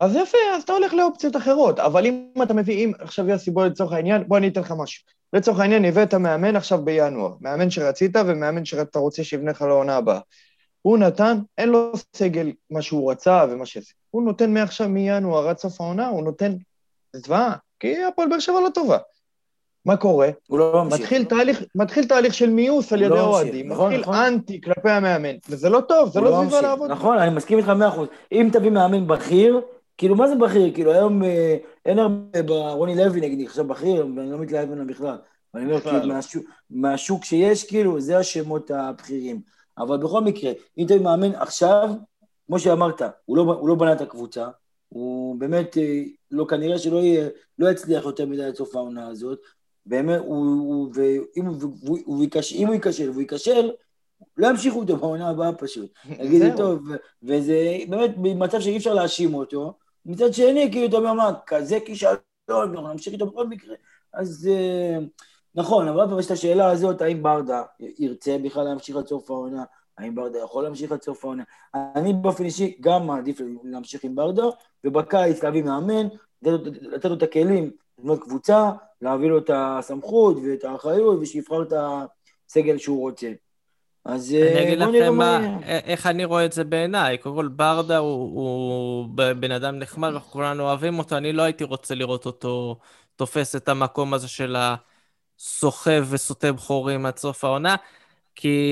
אז יפה, אז אתה הולך לאופציות אחרות, אבל אם אתה מביא, אם עכשיו יוסי בוא לצורך העניין, בוא אני אתן לך משהו. לצורך העניין, הבאת מאמן עכשיו בינואר, מאמן שרצית ומאמן שאתה רוצה שיבנה לך לעונה הבאה. הוא נתן, אין לו סגל מה שהוא רצה ומה שזה. הוא נותן מעכשיו מינואר עד סוף העונה, הוא נותן זוועה, כי הפועל באר שבע לא טובה. מה קורה? הוא לא ממשיך. מתחיל תהליך, מתחיל תהליך של מיוס על ידי אוהדים, מתחיל אנטי כלפי המאמן, וזה לא טוב, זה לא סביבה לעבוד. נכון, אני מסכים איתך מאה אחוז. אם תביא מאמן בכיר, כאילו מה זה בכיר? כאילו היום אין הרבה, רוני לוי נגדי, עכשיו בכיר, ואני לא מתלהב ממנו בכלל. ואני אומר, כאילו, מהשוק שיש, כאילו, זה השמות הבכירים. אבל בכל מקרה, אם תביא מאמן עכשיו, כמו שאמרת, הוא לא בנה את הקבוצה, הוא באמת, כנראה שלא יצליח יותר מדי לצוף העונה הזאת, באמת, אם הוא יקשר והוא יקשר, לא ימשיכו אותו בעונה הבאה פשוט. נגיד לי טוב, וזה באמת במצב שאי אפשר להאשים אותו, מצד שני, כאילו, אתה אומר מה, כזה כישלון, אנחנו נמשיך איתו בכל מקרה. אז נכון, אבל פעם יש את השאלה הזאת, האם ברדה ירצה בכלל להמשיך עד סוף העונה, האם ברדה יכול להמשיך עד סוף העונה. אני באופן אישי גם מעדיף להמשיך עם ברדה, ובקיץ להביא מאמן, לתת לו את הכלים, לבנות קבוצה, להביא לו את הסמכות ואת האחריות, ושיבחר את הסגל שהוא רוצה. אז אני אגיד לכם מה, איך אני רואה את זה בעיניי. קודם כל, ברדה הוא בן אדם נחמד, אנחנו כולנו אוהבים אותו, אני לא הייתי רוצה לראות אותו תופס את המקום הזה של הסוחב וסוטה בחורים עד סוף העונה, כי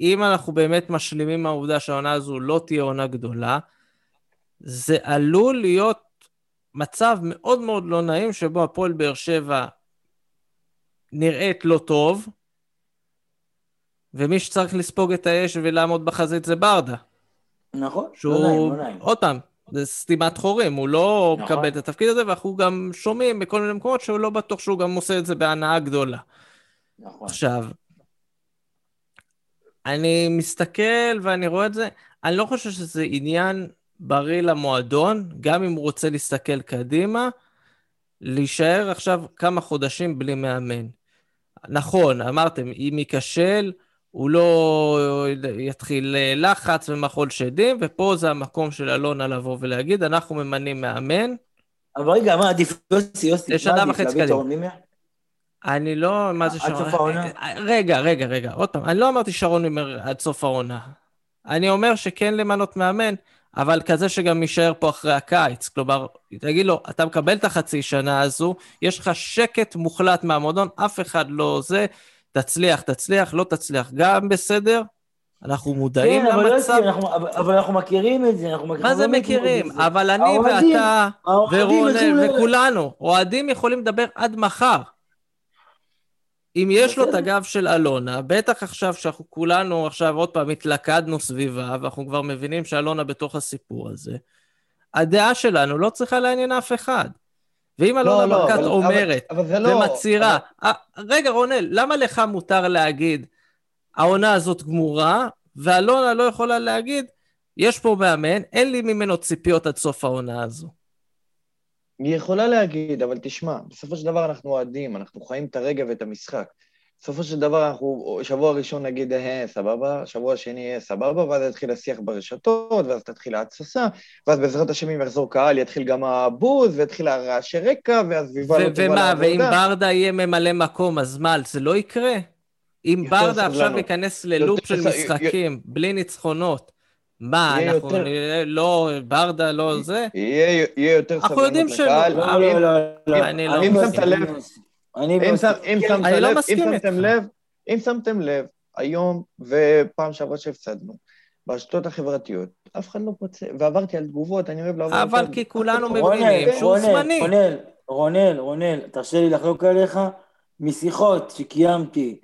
אם אנחנו באמת משלימים העובדה שהעונה הזו לא תהיה עונה גדולה, זה עלול להיות מצב מאוד מאוד לא נעים, שבו הפועל באר שבע נראית לא טוב, ומי שצריך לספוג את האש ולעמוד בחזית זה ברדה. נכון, שהוא, לא נעים, לא נעים. עוד פעם, זה סתימת חורים, הוא לא נכון. מקבל את התפקיד הזה, ואנחנו גם שומעים בכל מיני מקומות, שהוא לא בטוח שהוא גם עושה את זה בהנאה גדולה. נכון. עכשיו, אני מסתכל ואני רואה את זה, אני לא חושב שזה עניין בריא למועדון, גם אם הוא רוצה להסתכל קדימה, להישאר עכשיו כמה חודשים בלי מאמן. נכון, אמרתם, אם יקשל, הוא לא יתחיל לחץ ומחול שדים, ופה זה המקום של אלונה לבוא ולהגיד, אנחנו ממנים מאמן. אבל רגע, מה עדיף? יוסי, יוסי, מה עדיף להביא תורנימיה? אני לא, מה זה שרון? עד סוף העונה? רגע, רגע, רגע, עוד פעם, אני לא אמרתי שרון עד סוף העונה. אני אומר שכן למנות מאמן, אבל כזה שגם יישאר פה אחרי הקיץ, כלומר, תגיד לו, אתה מקבל את החצי שנה הזו, יש לך שקט מוחלט מהמועדון, אף אחד לא זה, תצליח, תצליח, לא תצליח, גם בסדר, אנחנו מודעים כן, למצב. אבל, אנחנו, אבל אנחנו מכירים את זה, אנחנו מכירים. מה זה מכירים? אבל אני ואתה, ורונל, וכולנו, אוהדים יכולים לדבר עד מחר. אם יש לו את הגב של אלונה, בטח עכשיו שאנחנו כולנו עכשיו עוד פעם התלכדנו סביבה, ואנחנו כבר מבינים שאלונה בתוך הסיפור הזה, הדעה שלנו לא צריכה לעניין אף אחד. ואם אלונה ברקת אומרת ומצהירה, רגע רונל, למה לך מותר להגיד, העונה הזאת גמורה, ואלונה לא יכולה להגיד, יש פה מאמן, אין לי ממנו ציפיות עד סוף העונה הזו. היא יכולה להגיד, אבל תשמע, בסופו של דבר אנחנו אוהדים, אנחנו חיים את הרגע ואת המשחק. בסופו של דבר אנחנו, שבוע ראשון נגיד, אה, סבבה, שבוע שני, אה, סבבה, ואז יתחיל השיח ברשתות, ואז תתחיל ההצסה, ואז בעזרת השם אם יחזור קהל, יתחיל גם הבוז, ויתחיל הרעשי רקע, ואז ויבה לא תובה לעבודה. ואם ברדה יהיה ממלא מקום, אז מה, זה לא יקרה? אם ברדה עכשיו ייכנס ללופ של משחקים, בלי ניצחונות, מה, אנחנו נראה, לא, ברדה, לא זה? יהיה יותר סבלנות לקהל. לא, לא, לא, אני לא מסכים. אני לא מסכים איתך. אם שמתם לב, היום ופעם שעברה שהפסדנו, ברשתות החברתיות, אף אחד לא רוצה, ועברתי על תגובות, אני אוהב לעבור... אבל כי כולנו מבינים שהוא זמני. רונל, רונל, רונל, תרשה לי לחלוק עליך, משיחות שקיימתי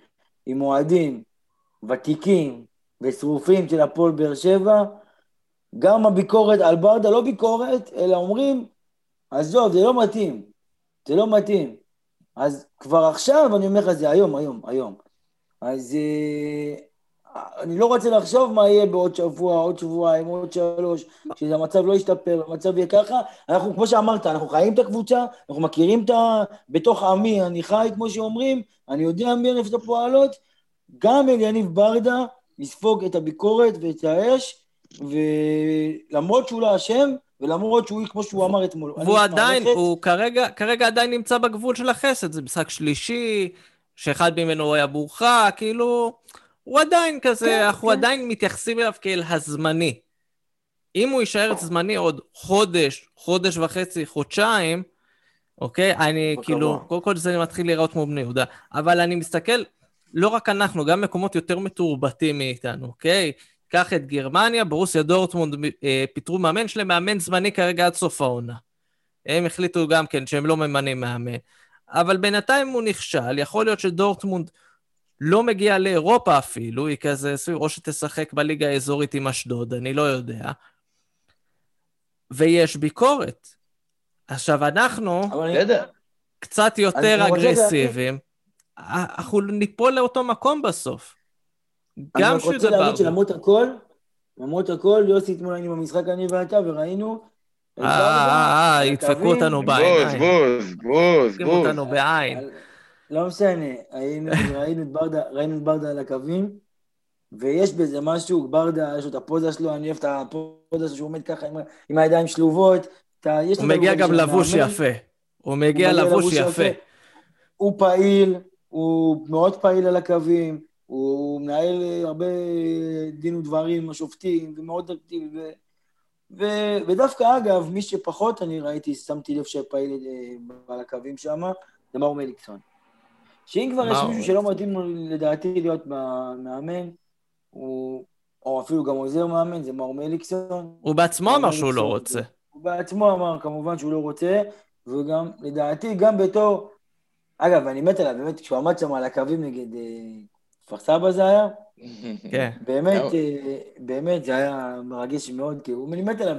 עם מועדים, ותיקים, ושרופים של הפועל באר שבע, גם הביקורת על ברדה, לא ביקורת, אלא אומרים, עזוב, זה לא מתאים, זה לא מתאים. אז כבר עכשיו, אני אומר לך, זה היום, היום, היום. אז אה, אני לא רוצה לחשוב מה יהיה בעוד שבוע, עוד שבועיים, עוד שלוש, שזה המצב לא ישתפר, המצב יהיה ככה. אנחנו, כמו שאמרת, אנחנו חיים את הקבוצה, אנחנו מכירים את ה... בתוך עמי, אני חי, כמו שאומרים, אני יודע מי ענף את הפועלות, גם אל יניב ברדה, לספוג את הביקורת ואת האש, ולמרות שהוא לא אשם, ולמרות שהוא, כמו שהוא אמר אתמול, והוא עדיין, הוא כרגע, כרגע עדיין נמצא בגבול של החסד, זה משחק שלישי, שאחד ממנו היה בורחה, כאילו, הוא עדיין כזה, אנחנו עדיין מתייחסים אליו כאל הזמני. אם הוא יישאר זמני עוד חודש, חודש וחצי, חודשיים, אוקיי? אני כאילו, קודם כל זה מתחיל להיראות כמו בני יהודה, אבל אני מסתכל, לא רק אנחנו, גם מקומות יותר מתורבתים מאיתנו, אוקיי? קח את גרמניה, ברוסיה דורטמונד פיתרו מאמן שלהם, מאמן זמני כרגע עד סוף העונה. הם החליטו גם כן שהם לא ממנים מאמן. אבל בינתיים הוא נכשל, יכול להיות שדורטמונד לא מגיע לאירופה אפילו, היא כזה, או שתשחק בליגה האזורית עם אשדוד, אני לא יודע. ויש ביקורת. עכשיו אנחנו קצת יותר אגרסיביים, אנחנו ניפול לאותו מקום בסוף. אני רוצה להגיד שלמרות הכל, למרות הכל, יוסי אתמול היינו במשחק אני ואתה, וראינו... אה, אה, אה, ידפקו אותנו בעין. בוז, בוז, בוז. ידפקו אותנו בעין. לא משנה, ראינו את ברדה על הקווים, ויש בזה משהו, ברדה, יש לו את הפוזה שלו, אני אוהב את הפוזה שלו, שהוא עומד ככה עם הידיים שלובות. הוא מגיע גם לבוש יפה. הוא מגיע לבוש יפה. הוא פעיל, הוא מאוד פעיל על הקווים, הוא מנהל הרבה דין ודברים עם השופטים, ומאוד אקטיבי, ו... ו... ודווקא אגב, מי שפחות אני ראיתי, שמתי לב שפעיל על הקווים שם, זה מר מליקסון. שאם כבר יש מישהו שלא מתאים לדעתי להיות מאמן, הוא... או אפילו גם עוזר מאמן, זה מר מליקסון. הוא בעצמו אמר שהוא לא רוצה. הוא בעצמו אמר כמובן שהוא לא רוצה, וגם לדעתי, גם בתור... אגב, אני מת עליו, באמת, כשהוא עמד שם על הקווים נגד... כפר סבא זה היה, באמת, באמת זה היה מרגש מאוד, כי הוא מלימד עליו,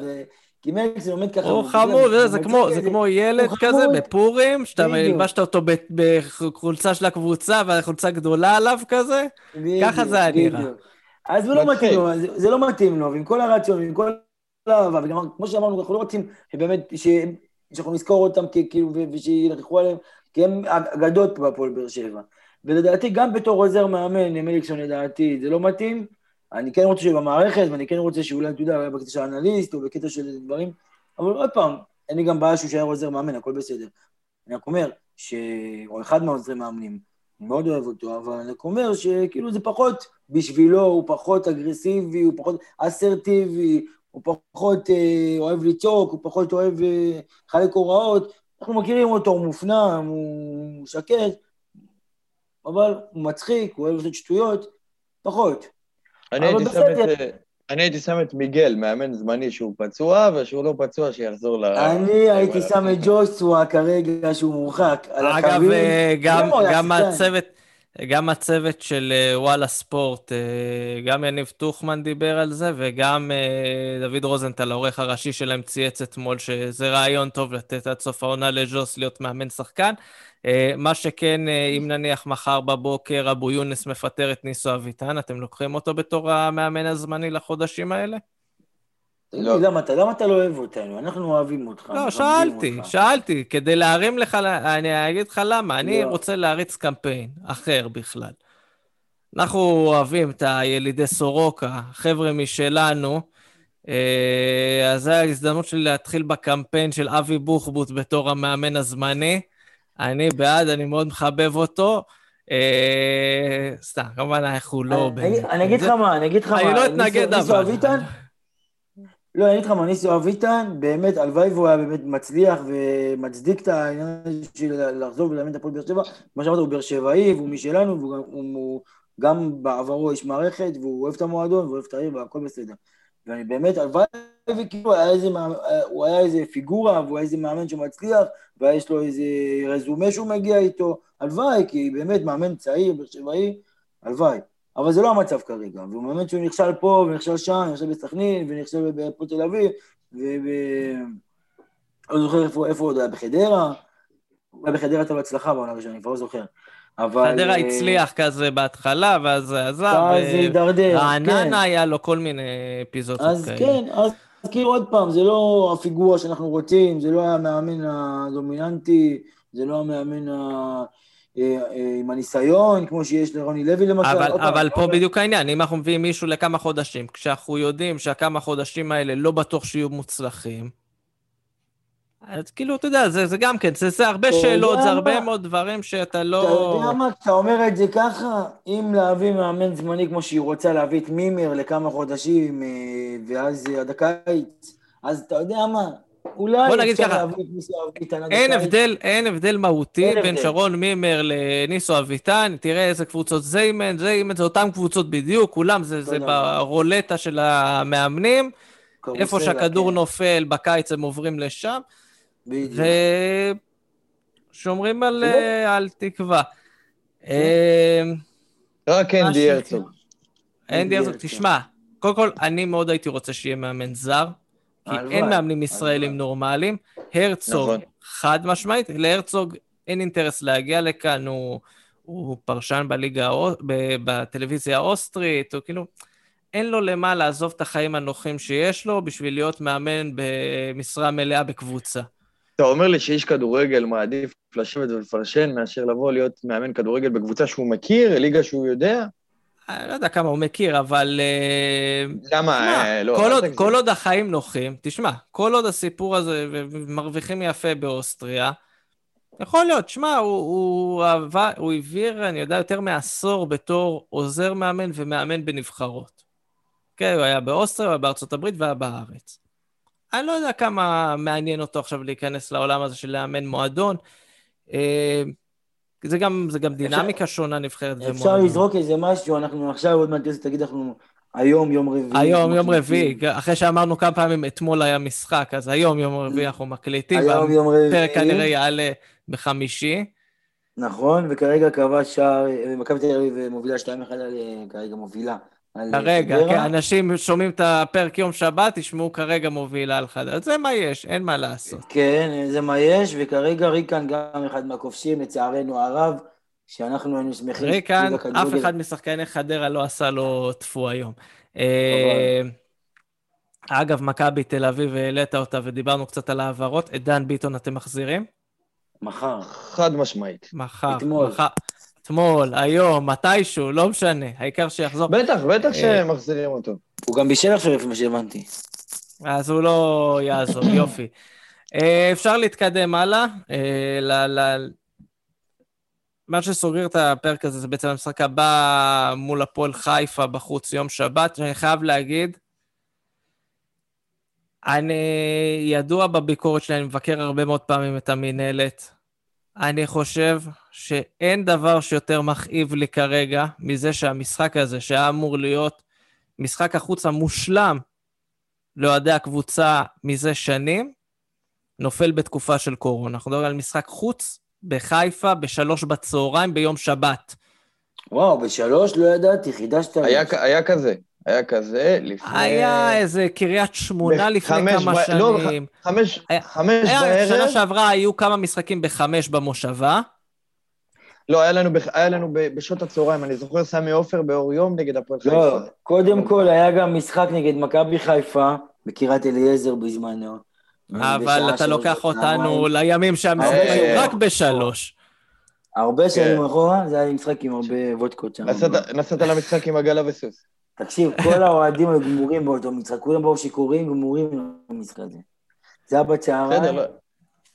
כי מליקסון עומד ככה, הוא חמוד, זה כמו ילד כזה בפורים, שאתה מלבשת אותו בחולצה של הקבוצה, והחולצה גדולה עליו כזה, ככה זה היה נראה. אז זה לא מתאים לו, ועם כל הרציון, ועם כל אהבה, וגם כמו שאמרנו, אנחנו לא רוצים שבאמת, שאנחנו נזכור אותם, ושילחו עליהם, כי הם אגדות בהפועל באר שבע. ולדעתי, גם בתור עוזר מאמן, מליקסון לדעתי, זה לא מתאים. אני כן רוצה שהוא במערכת, ואני כן רוצה שאולי, אתה יודע, היה בקטע של אנליסט, או בקטע של דברים, אבל עוד פעם, אין לי גם בעיה שהוא שיהיה עוזר מאמן, הכל בסדר. אני רק אומר, ש... או אחד מהעוזרים מאמנים, אני מאוד אוהב אותו, אבל אני רק אומר שכאילו זה פחות בשבילו, הוא פחות אגרסיבי, הוא פחות אסרטיבי, הוא פחות אה, אוהב לצעוק, הוא פחות אוהב אה, חלק הוראות, אנחנו מכירים אותו, הוא מופנם, הוא שקט, אבל הוא מצחיק, הוא אוהב לעשות שטויות, פחות. אני הייתי, את, אני הייתי שם את מיגל, מאמן זמני שהוא פצוע, ושהוא לא פצוע שיחזור ל... אני הייתי שם את ג'וסווה כרגע שהוא מורחק. אגב, גם, גם, הצוות, גם הצוות של וואלה ספורט, גם יניב תוכמן דיבר על זה, וגם דוד רוזנטל, העורך הראשי שלהם, צייץ אתמול, שזה רעיון טוב לתת עד סוף העונה לג'וס להיות מאמן שחקן, מה שכן, אם נניח מחר בבוקר, אבו יונס מפטר את ניסו אביטן, אתם לוקחים אותו בתור המאמן הזמני לחודשים האלה? לא. למה אתה, למה אתה לא אוהב אותנו? אנחנו אוהבים אותך. לא, שאלתי, שאלתי, כדי להרים לך, אני אגיד לך למה, אני רוצה להריץ קמפיין אחר בכלל. אנחנו אוהבים את הילידי סורוקה, חבר'ה משלנו, אז זו ההזדמנות שלי להתחיל בקמפיין של אבי בוחבוט בתור המאמן הזמני, אני בעד, אני מאוד מחבב אותו, סתם, כמובן אנחנו לא... אני אגיד לך מה, אני אגיד לך מה, אני לא אתנגד אבל. לא, אני אגיד לך מה, ניסו אביטן, באמת, הלוואי והוא היה באמת מצליח ומצדיק את העניין של לחזור ולאמן את הפועל באר שבע, מה שאמרת, הוא באר שבעי, והוא משלנו, והוא גם בעברו יש מערכת, והוא אוהב את המועדון, והוא אוהב את העיר, והכל בסדר. ואני באמת, הלוואי, וכאילו, הוא היה איזה פיגורה, והוא היה איזה מאמן שמצליח, ויש לו איזה רזומה שהוא מגיע איתו, הלוואי, כי באמת מאמן צעיר, באר שבעי, הלוואי. אבל זה לא המצב כרגע, והוא מאמן שהוא נכשל פה, ונכשל שם, ונכשל בסכנין, ונכשל פה תל אביב, ולא זוכר איפה עוד היה, בחדרה, אולי בחדרה הייתה בהצלחה בעונה ראשונה, כבר לא זוכר. חדרה הצליח כזה בהתחלה, ואז זה עזר, והעננה היה לו כל מיני אפיזוטות כאלה. אז כן, אז כאילו עוד פעם, זה לא הפיגוע שאנחנו רוצים, זה לא המאמן הדומיננטי, זה לא המאמן ה... עם הניסיון, כמו שיש לרוני לוי למשל. אבל, אבל פה בדיוק העניין, אם אנחנו מביאים מישהו לכמה חודשים, כשאנחנו יודעים שהכמה חודשים האלה לא בטוח שיהיו מוצלחים, אז כאילו, אתה יודע, זה, זה גם כן, זה, זה הרבה שאלות, זה הרבה מאוד דברים שאתה לא... אתה יודע מה, אתה אומר את זה ככה, אם להביא מאמן זמני כמו שהיא רוצה להביא את מימיר לכמה חודשים, ואז עד הקיץ, אז אתה יודע מה, אולי אפשר להביא את ניסו אביטן עד הקיץ. הבדל, אין הבדל מהותי אין בין הבדל. שרון מימיר לניסו אביטן, תראה איזה קבוצות זיימן, זיימן זה אותן קבוצות בדיוק, כולם זה, זה ברולטה של המאמנים, איפה שהכדור כן. נופל, בקיץ הם עוברים לשם, ושומרים על, על תקווה. רק אנדי הרצוג. אנדי הרצוג, תשמע, קודם כל, אני מאוד הייתי רוצה שיהיה מאמן זר, כי אין מאמנים ישראלים נורמליים, הרצוג חד משמעית, להרצוג אין אינטרס להגיע לכאן, הוא פרשן בליגה, בטלוויזיה האוסטרית, הוא כאילו... אין לו למה לעזוב את החיים הנוחים שיש לו, בשביל להיות מאמן במשרה מלאה בקבוצה. אתה אומר לי שאיש כדורגל מעדיף לשבת ולפרשן, מאשר לבוא להיות מאמן כדורגל בקבוצה שהוא מכיר, ליגה שהוא יודע? אני לא יודע כמה הוא מכיר, אבל... למה? כל עוד החיים נוחים, תשמע, כל עוד הסיפור הזה, מרוויחים יפה באוסטריה, יכול להיות, שמע, הוא העביר, אני יודע, יותר מעשור בתור עוזר מאמן ומאמן בנבחרות. כן, הוא היה באוסטריה, הוא היה בארצות הברית והיה בארץ. אני לא יודע כמה מעניין אותו עכשיו להיכנס לעולם הזה של לאמן מועדון. זה גם, זה גם דינמיקה שונה נבחרת ומועדון. אפשר לזרוק איזה משהו, אנחנו עכשיו עוד מעט תגיד, אנחנו היום יום רביעי. היום יום רביעי, אחרי שאמרנו כמה פעמים אתמול היה משחק, אז היום יום רביעי אנחנו מקליטים. היום יום רביעי. פרק כנראה יעלה בחמישי. נכון, וכרגע כבש שער, מכבי תל אביב מובילה שתיים אחד, כרגע מובילה. כרגע, כן, אנשים שומעים את הפרק יום שבת, תשמעו כרגע מובילה על חדש, זה מה יש, אין מה לעשות. כן, זה מה יש, וכרגע ריקן גם אחד מהכובשים, לצערנו הרב, שאנחנו היינו שמחים. ריקן, אף אחד משחקני חדרה לא עשה לו תפו היום. אגב, מכבי תל אביב, העלית אותה ודיברנו קצת על העברות, את דן ביטון אתם מחזירים? מחר, חד משמעית. מחר, מחר. אתמול, היום, מתישהו, לא משנה, העיקר שיחזור. בטח, בטח שמחזירים אותו. הוא גם בישל עכשיו לפי מה שהבנתי. אז הוא לא יעזור, יופי. אפשר להתקדם הלאה, מה שסוגר את הפרק הזה, זה בעצם המשחק הבא מול הפועל חיפה בחוץ יום שבת, שאני חייב להגיד, אני ידוע בביקורת שלי, אני מבקר הרבה מאוד פעמים את המנהלת, אני חושב שאין דבר שיותר מכאיב לי כרגע מזה שהמשחק הזה, שהיה אמור להיות משחק החוץ המושלם לאוהדי הקבוצה מזה שנים, נופל בתקופה של קורונה. אנחנו מדברים על משחק חוץ בחיפה בשלוש בצהריים ביום שבת. וואו, בשלוש לא ידעתי, חידשת. היה, היה כזה, היה כזה לפני... היה איזה קריית שמונה לפני כמה ב... שנים. לא, ח... חמש, היה... חמש היה בערב. שנה שעברה היו כמה משחקים בחמש במושבה, לא, היה לנו, היה לנו בשעות הצהריים, אני זוכר סמי עופר באור יום נגד הפועל חיפה. לא, קודם כל היה גם משחק נגד מכבי חיפה, בקירת אליעזר בזמנו. אבל אתה לוקח אותנו לימים שהמשחק היו רק בשלוש. הרבה שנים אחורה, זה היה משחק עם הרבה וודקות שם. נסעת למשחק עם הגלה וסוס. תקשיב, כל האוהדים היו גמורים באותו משחק, כולם באו שיקורים גמורים במשחק הזה. זה היה בצהריים. בסדר,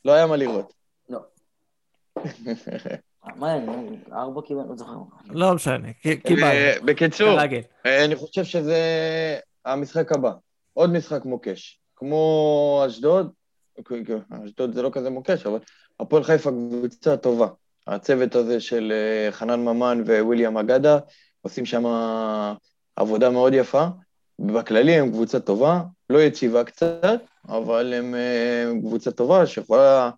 לא היה מה לראות. לא. מה, ארבע קיבל, לא זוכר. לא משנה, קיבל. בקיצור, אני חושב שזה המשחק הבא. עוד משחק מוקש. כמו אשדוד, אשדוד זה לא כזה מוקש, אבל הפועל חיפה קבוצה טובה. הצוות הזה של חנן ממן וויליאם אגדה, עושים שם עבודה מאוד יפה. בכללי הם קבוצה טובה, לא יציבה קצת, אבל הם קבוצה טובה שיכולה...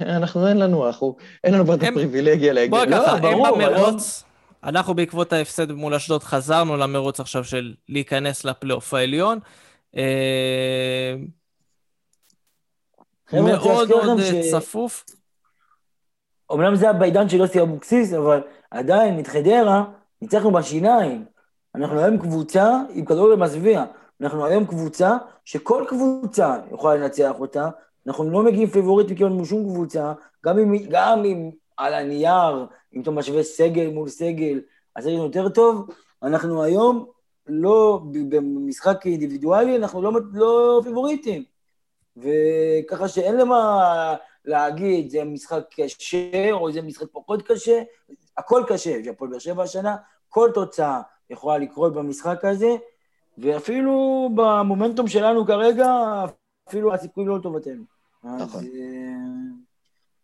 אנחנו אין לנו, אנחנו, אין לנו בת הפריבילגיה להגיד. בואו ככה, הם במרוץ, אנחנו בעקבות ההפסד מול אשדוד חזרנו למרוץ עכשיו של להיכנס לפלייאוף העליון. מאוד מאוד צפוף. אומנם זה בעידן של יוסי אבוקסיס, אבל עדיין מתחדרה, ניצחנו בשיניים. אנחנו היום קבוצה עם כדורגל מזוויע. אנחנו היום קבוצה שכל קבוצה יכולה לנצח אותה, אנחנו לא מגיעים פיבוריטים כאילו משום קבוצה, גם אם, גם אם על הנייר, אם אתה משווה סגל מול סגל, הסגל יותר טוב, אנחנו היום לא, במשחק אינדיבידואלי, אנחנו לא, לא פיבוריטים. וככה שאין למה להגיד, זה משחק קשה, או זה משחק פחות קשה, הכל קשה, הפועל באר שבע השנה, כל תוצאה יכולה לקרות במשחק הזה, ואפילו במומנטום שלנו כרגע, אפילו הסיכוי לא טובתנו. נכון.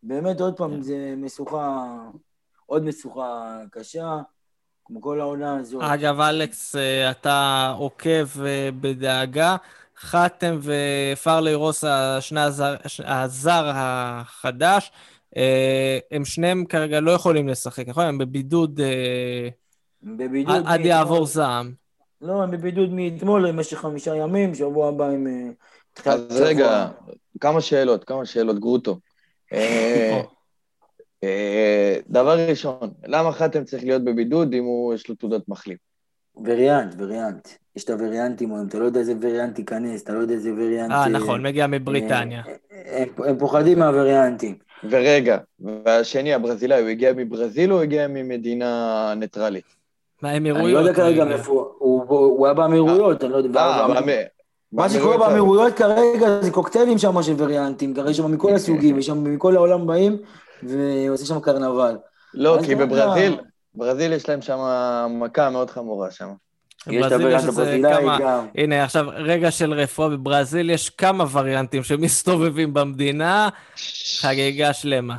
באמת עוד פעם זה משוכה, עוד משוכה קשה, כמו כל העונה הזאת. אגב, אלכס, אתה עוקב בדאגה, חתם ופרלי רוסה, שני הזר, הזר החדש, הם שניהם כרגע לא יכולים לשחק, נכון? הם בבידוד, בבידוד עד יעבור זעם. לא, הם בבידוד מאתמול, במשך חמישה ימים, שבוע הבא עם... אז רגע, כמה שאלות, כמה שאלות, גרוטו. דבר ראשון, למה חתם צריך להיות בבידוד אם יש לו תעודת מחלים? וריאנט, וריאנט. יש את הווריאנטים, אתה לא יודע איזה וריאנט ייכנס, אתה לא יודע איזה וריאנט... אה, נכון, מגיע מבריטניה. הם פוחדים מהווריאנטים. ורגע, והשני, הברזילאי, הוא הגיע מברזיל או הוא הגיע ממדינה ניטרלית? מהאמירויות? אני לא יודע כרגע מאיפה, הוא היה באמירויות, אני לא יודע... מה שקורה באמירויות כרגע זה קוקטיילים שם של וריאנטים, כרגע יש שם מכל הסוגים, יש שם מכל העולם באים, ועושה שם קרנבל. לא, כי בברזיל, ברזיל יש להם שם מכה מאוד חמורה שם. ברזיל יש איזה כמה, הנה עכשיו רגע של רפואה, בברזיל יש כמה וריאנטים שמסתובבים במדינה, חגיגה שלמה.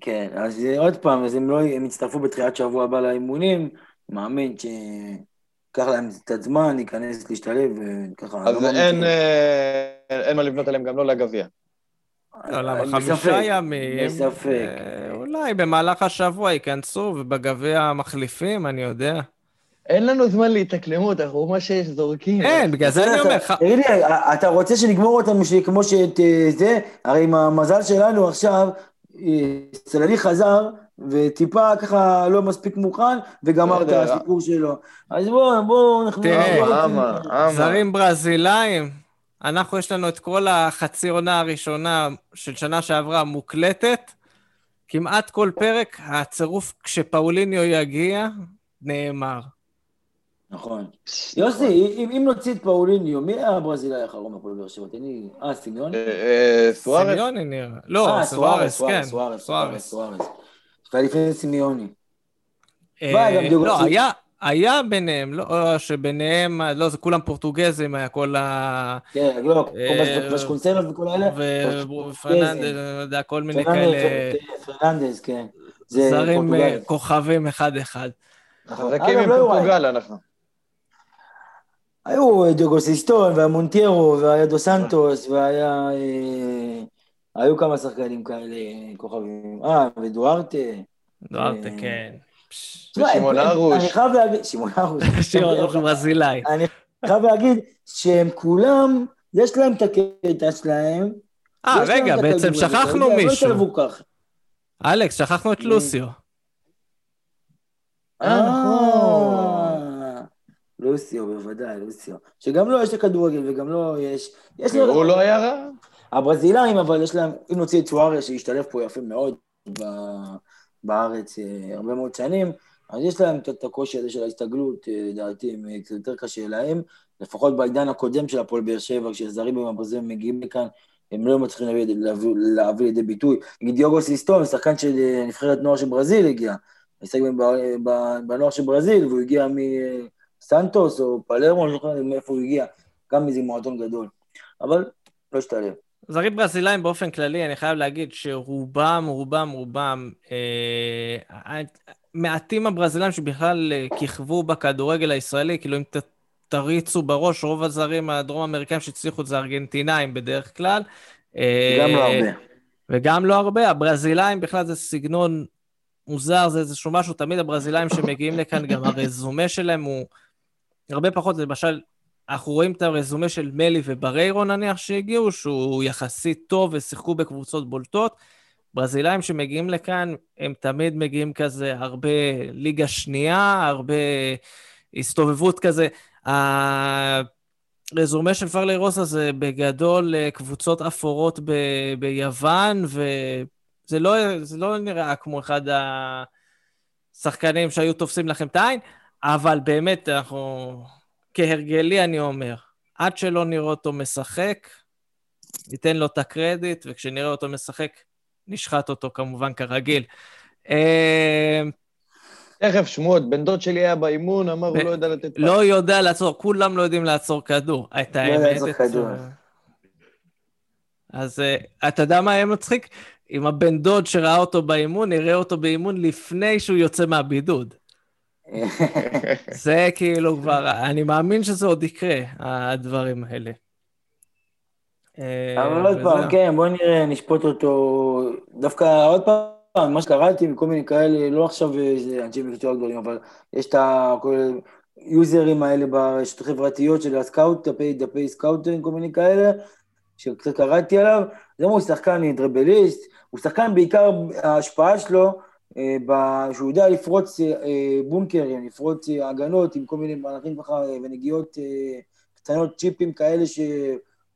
כן, אז עוד פעם, אז הם לא, הם הצטרפו בתחילת שבוע הבא לאימונים, מאמין שיקח להם את הזמן, ניכנס להשתלב וככה. אז אין מה לבנות עליהם גם לא לגביע. לא, חמישה ימים, מספק. אולי במהלך השבוע ייכנסו ובגביע מחליפים, אני יודע. אין לנו זמן להתאקלמות, אנחנו מה שיש זורקים. אין, בגלל זה אני אומר לך. תגיד לי, אתה רוצה שנגמור אותנו כמו שאת זה? הרי עם המזל שלנו עכשיו, סללי חזר, וטיפה ככה לא מספיק מוכן, וגמר את הסיפור שלו. אז בואו, בואו, אנחנו... תראה, זרים ברזילאים, אנחנו יש לנו את כל החצי עונה הראשונה של שנה שעברה מוקלטת, כמעט כל פרק, הצירוף כשפאוליניו יגיע, נאמר. נכון. יוסי, אם נוציא את פאוליניו, מי הברזילאי האחרון הפועל באר שבע? אני... אה, סימיון? סוארס? סימיוני נראה. לא, סוארס, כן. סוארס, סוארס, סוארס. שתה לפני סימיוני. לא, היה... היה ביניהם, לא שביניהם, לא, זה כולם פורטוגזים, היה כל ה... כן, לא, ושקונסלוס וכל האלה. ופרננדס, יודע, כל מיני כאלה... פרננדס, כן. זרים כוכבים אחד-אחד. חזקים עם פורטוגל אנחנו. היו דיוגו סיסטון, והיה מונטיירו, והיה דו סנטוס, והיה... היו כמה שחקנים כאלה כוכבים. אה, ודוארטה. דוארטה, כן. שמעון ארוש. אני חייב להגיד, שמעון ארוש. שמעון ארוש ברזילאי. אני חייב להגיד שהם כולם, יש להם את הקטע שלהם. אה, רגע, בעצם שכחנו מישהו. אלכס, שכחנו את לוסיו. אה, נכון. לוסיו, בוודאי, לוסיו. שגם לו יש לכדורגל וגם לו יש... הוא לא היה רע? הברזילאים, אבל יש להם, אם נוציא את סוארס שהשתלב פה יפה מאוד ב... בארץ הרבה מאוד שנים, אז יש להם את הקושי הזה של ההסתגלות, לדעתי, קצת יותר קשה להם, לפחות בעידן הקודם של הפועל באר שבע, כשזרים במברזים מגיעים לכאן, הם לא מצליחים להביא, להביא, להביא לידי ביטוי. נגיד דיוגו סיסטון, שחקן של נבחרת נוער של ברזיל הגיע, השחק בנוער של ברזיל, והוא הגיע מסנטוס או פלרמו, אני לא חושב מאיפה הוא הגיע, גם מזה מועדון גדול, אבל לא השתלב. זרים ברזילאים באופן כללי, אני חייב להגיד שרובם, רובם, רובם, אה, מעטים הברזילאים שבכלל כיכבו בכדורגל הישראלי, כאילו אם ת, תריצו בראש, רוב הזרים הדרום האמריקאים שהצליחו את זה ארגנטינאים בדרך כלל. אה, גם לא הרבה. וגם לא הרבה, הברזילאים בכלל זה סגנון מוזר, זה איזשהו משהו, תמיד הברזילאים שמגיעים לכאן, גם הרזומה שלהם הוא הרבה פחות, למשל, אנחנו רואים את הרזומה של מלי ובריירו נניח שהגיעו, שהוא יחסית טוב ושיחקו בקבוצות בולטות. ברזילאים שמגיעים לכאן, הם תמיד מגיעים כזה הרבה ליגה שנייה, הרבה הסתובבות כזה. הרזומה של פרלי רוסה זה בגדול קבוצות אפורות ב- ביוון, וזה לא, זה לא נראה כמו אחד השחקנים שהיו תופסים לכם את העין, אבל באמת אנחנו... כהרגלי אני אומר, עד שלא נראה אותו משחק, ניתן לו את הקרדיט, וכשנראה אותו משחק, נשחט אותו כמובן כרגיל. תכף שמות, בן דוד שלי היה באימון, אמר הוא לא יודע לתת פעם. לא יודע לעצור, כולם לא יודעים לעצור כדור. את האמת. אז אתה יודע מה היה מצחיק? אם הבן דוד שראה אותו באימון, יראה אותו באימון לפני שהוא יוצא מהבידוד. זה כאילו כבר, אני מאמין שזה עוד יקרה, הדברים האלה. אבל עוד פעם, כן, בוא נראה, נשפוט אותו, דווקא עוד פעם, מה שקראתי, מכל מיני כאלה, לא עכשיו אנשים מקצוע גדולים, אבל יש את כל היוזרים האלה ברשתות חברתיות של הסקאוט, דפי סקאוטרים, כל מיני כאלה, שקצת קראתי עליו, זה אומר, הוא שחקן דריבליסט, הוא שחקן בעיקר, ההשפעה שלו, שהוא יודע לפרוץ בונקרים, לפרוץ הגנות, עם כל מיני מהלכים ככה, ונגיעות קטנות, צ'יפים כאלה ש...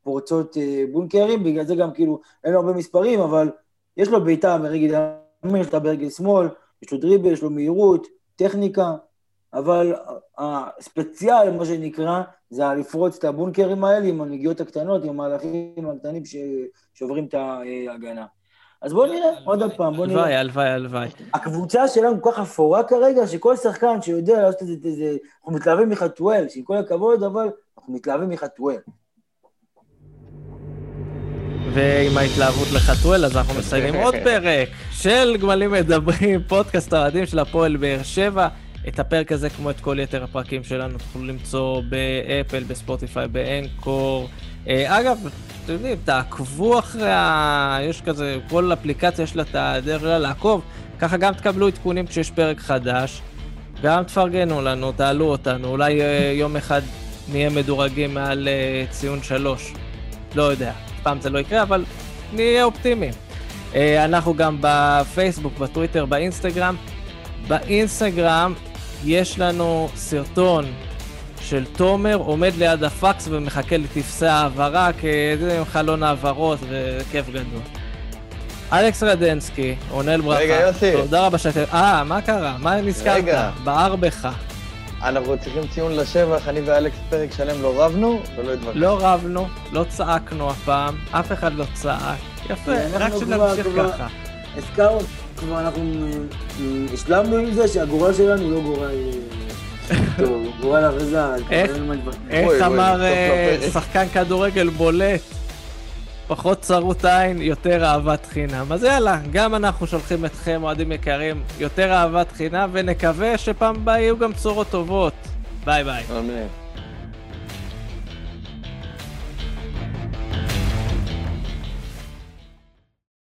פורצות בונקרים, בגלל זה גם כאילו, אין לו הרבה מספרים, אבל יש לו בעיטה ברגל ימין, יש לו ברגל שמאל, יש לו דריבל, יש לו מהירות, טכניקה, אבל הספציאל, מה שנקרא, זה לפרוץ את הבונקרים האלה עם הנגיעות הקטנות, עם המהלכים הקטנים ששוברים את ההגנה. אז בואו נראה, עוד פעם, בואו נראה. הלוואי, הלוואי. הקבוצה שלנו כל כך אפורה כרגע, שכל שחקן שיודע לעשות את זה, אנחנו מתלהבים מחתואל, שעם כל הכבוד, אבל אנחנו מתלהבים מחתואל. ועם ההתלהבות לחתואל, אז אנחנו מסיימים עוד פרק של גמלים מדברים, פודקאסט האוהדים של הפועל באר שבע. את הפרק הזה, כמו את כל יתר הפרקים שלנו, תוכלו למצוא באפל, בספוטיפיי, באנקור. אגב, אתם יודעים, תעקבו אחרי ה... יש כזה, כל אפליקציה יש לה את הדרך לעקוב, ככה גם תקבלו עדכונים כשיש פרק חדש, גם תפרגנו לנו, תעלו אותנו, אולי יום אחד נהיה מדורגים מעל ציון שלוש, לא יודע. פעם זה לא יקרה, אבל נהיה אופטימיים. אנחנו גם בפייסבוק, בטוויטר, באינסטגרם. באינסטגרם יש לנו סרטון של תומר, עומד ליד הפקס ומחכה לתפסי העברה, עם חלון העברות, וכיף גדול. אלכס רדנסקי, רונל ברכה. רגע, יוסי. תודה רבה שאתם... אה, מה קרה? מה נזכרת? רגע. בער בך. אנחנו צריכים ציון לשבח, אני ואלכס פרק שלם לא רבנו ולא התווכחנו. לא רבנו, לא צעקנו הפעם, אף אחד לא צעק. יפה, רק שנמשיך ככה. הזכרנו, כבר אנחנו השלמנו עם זה שהגורל שלנו לא גורל... טוב, גורל הרזל. איך אמר שחקן כדורגל בולט? פחות צרות עין, יותר אהבת חינם. אז יאללה, גם אנחנו שולחים אתכם, אוהדים יקרים, יותר אהבת חינם, ונקווה שפעם הבאה יהיו גם צורות טובות. ביי ביי.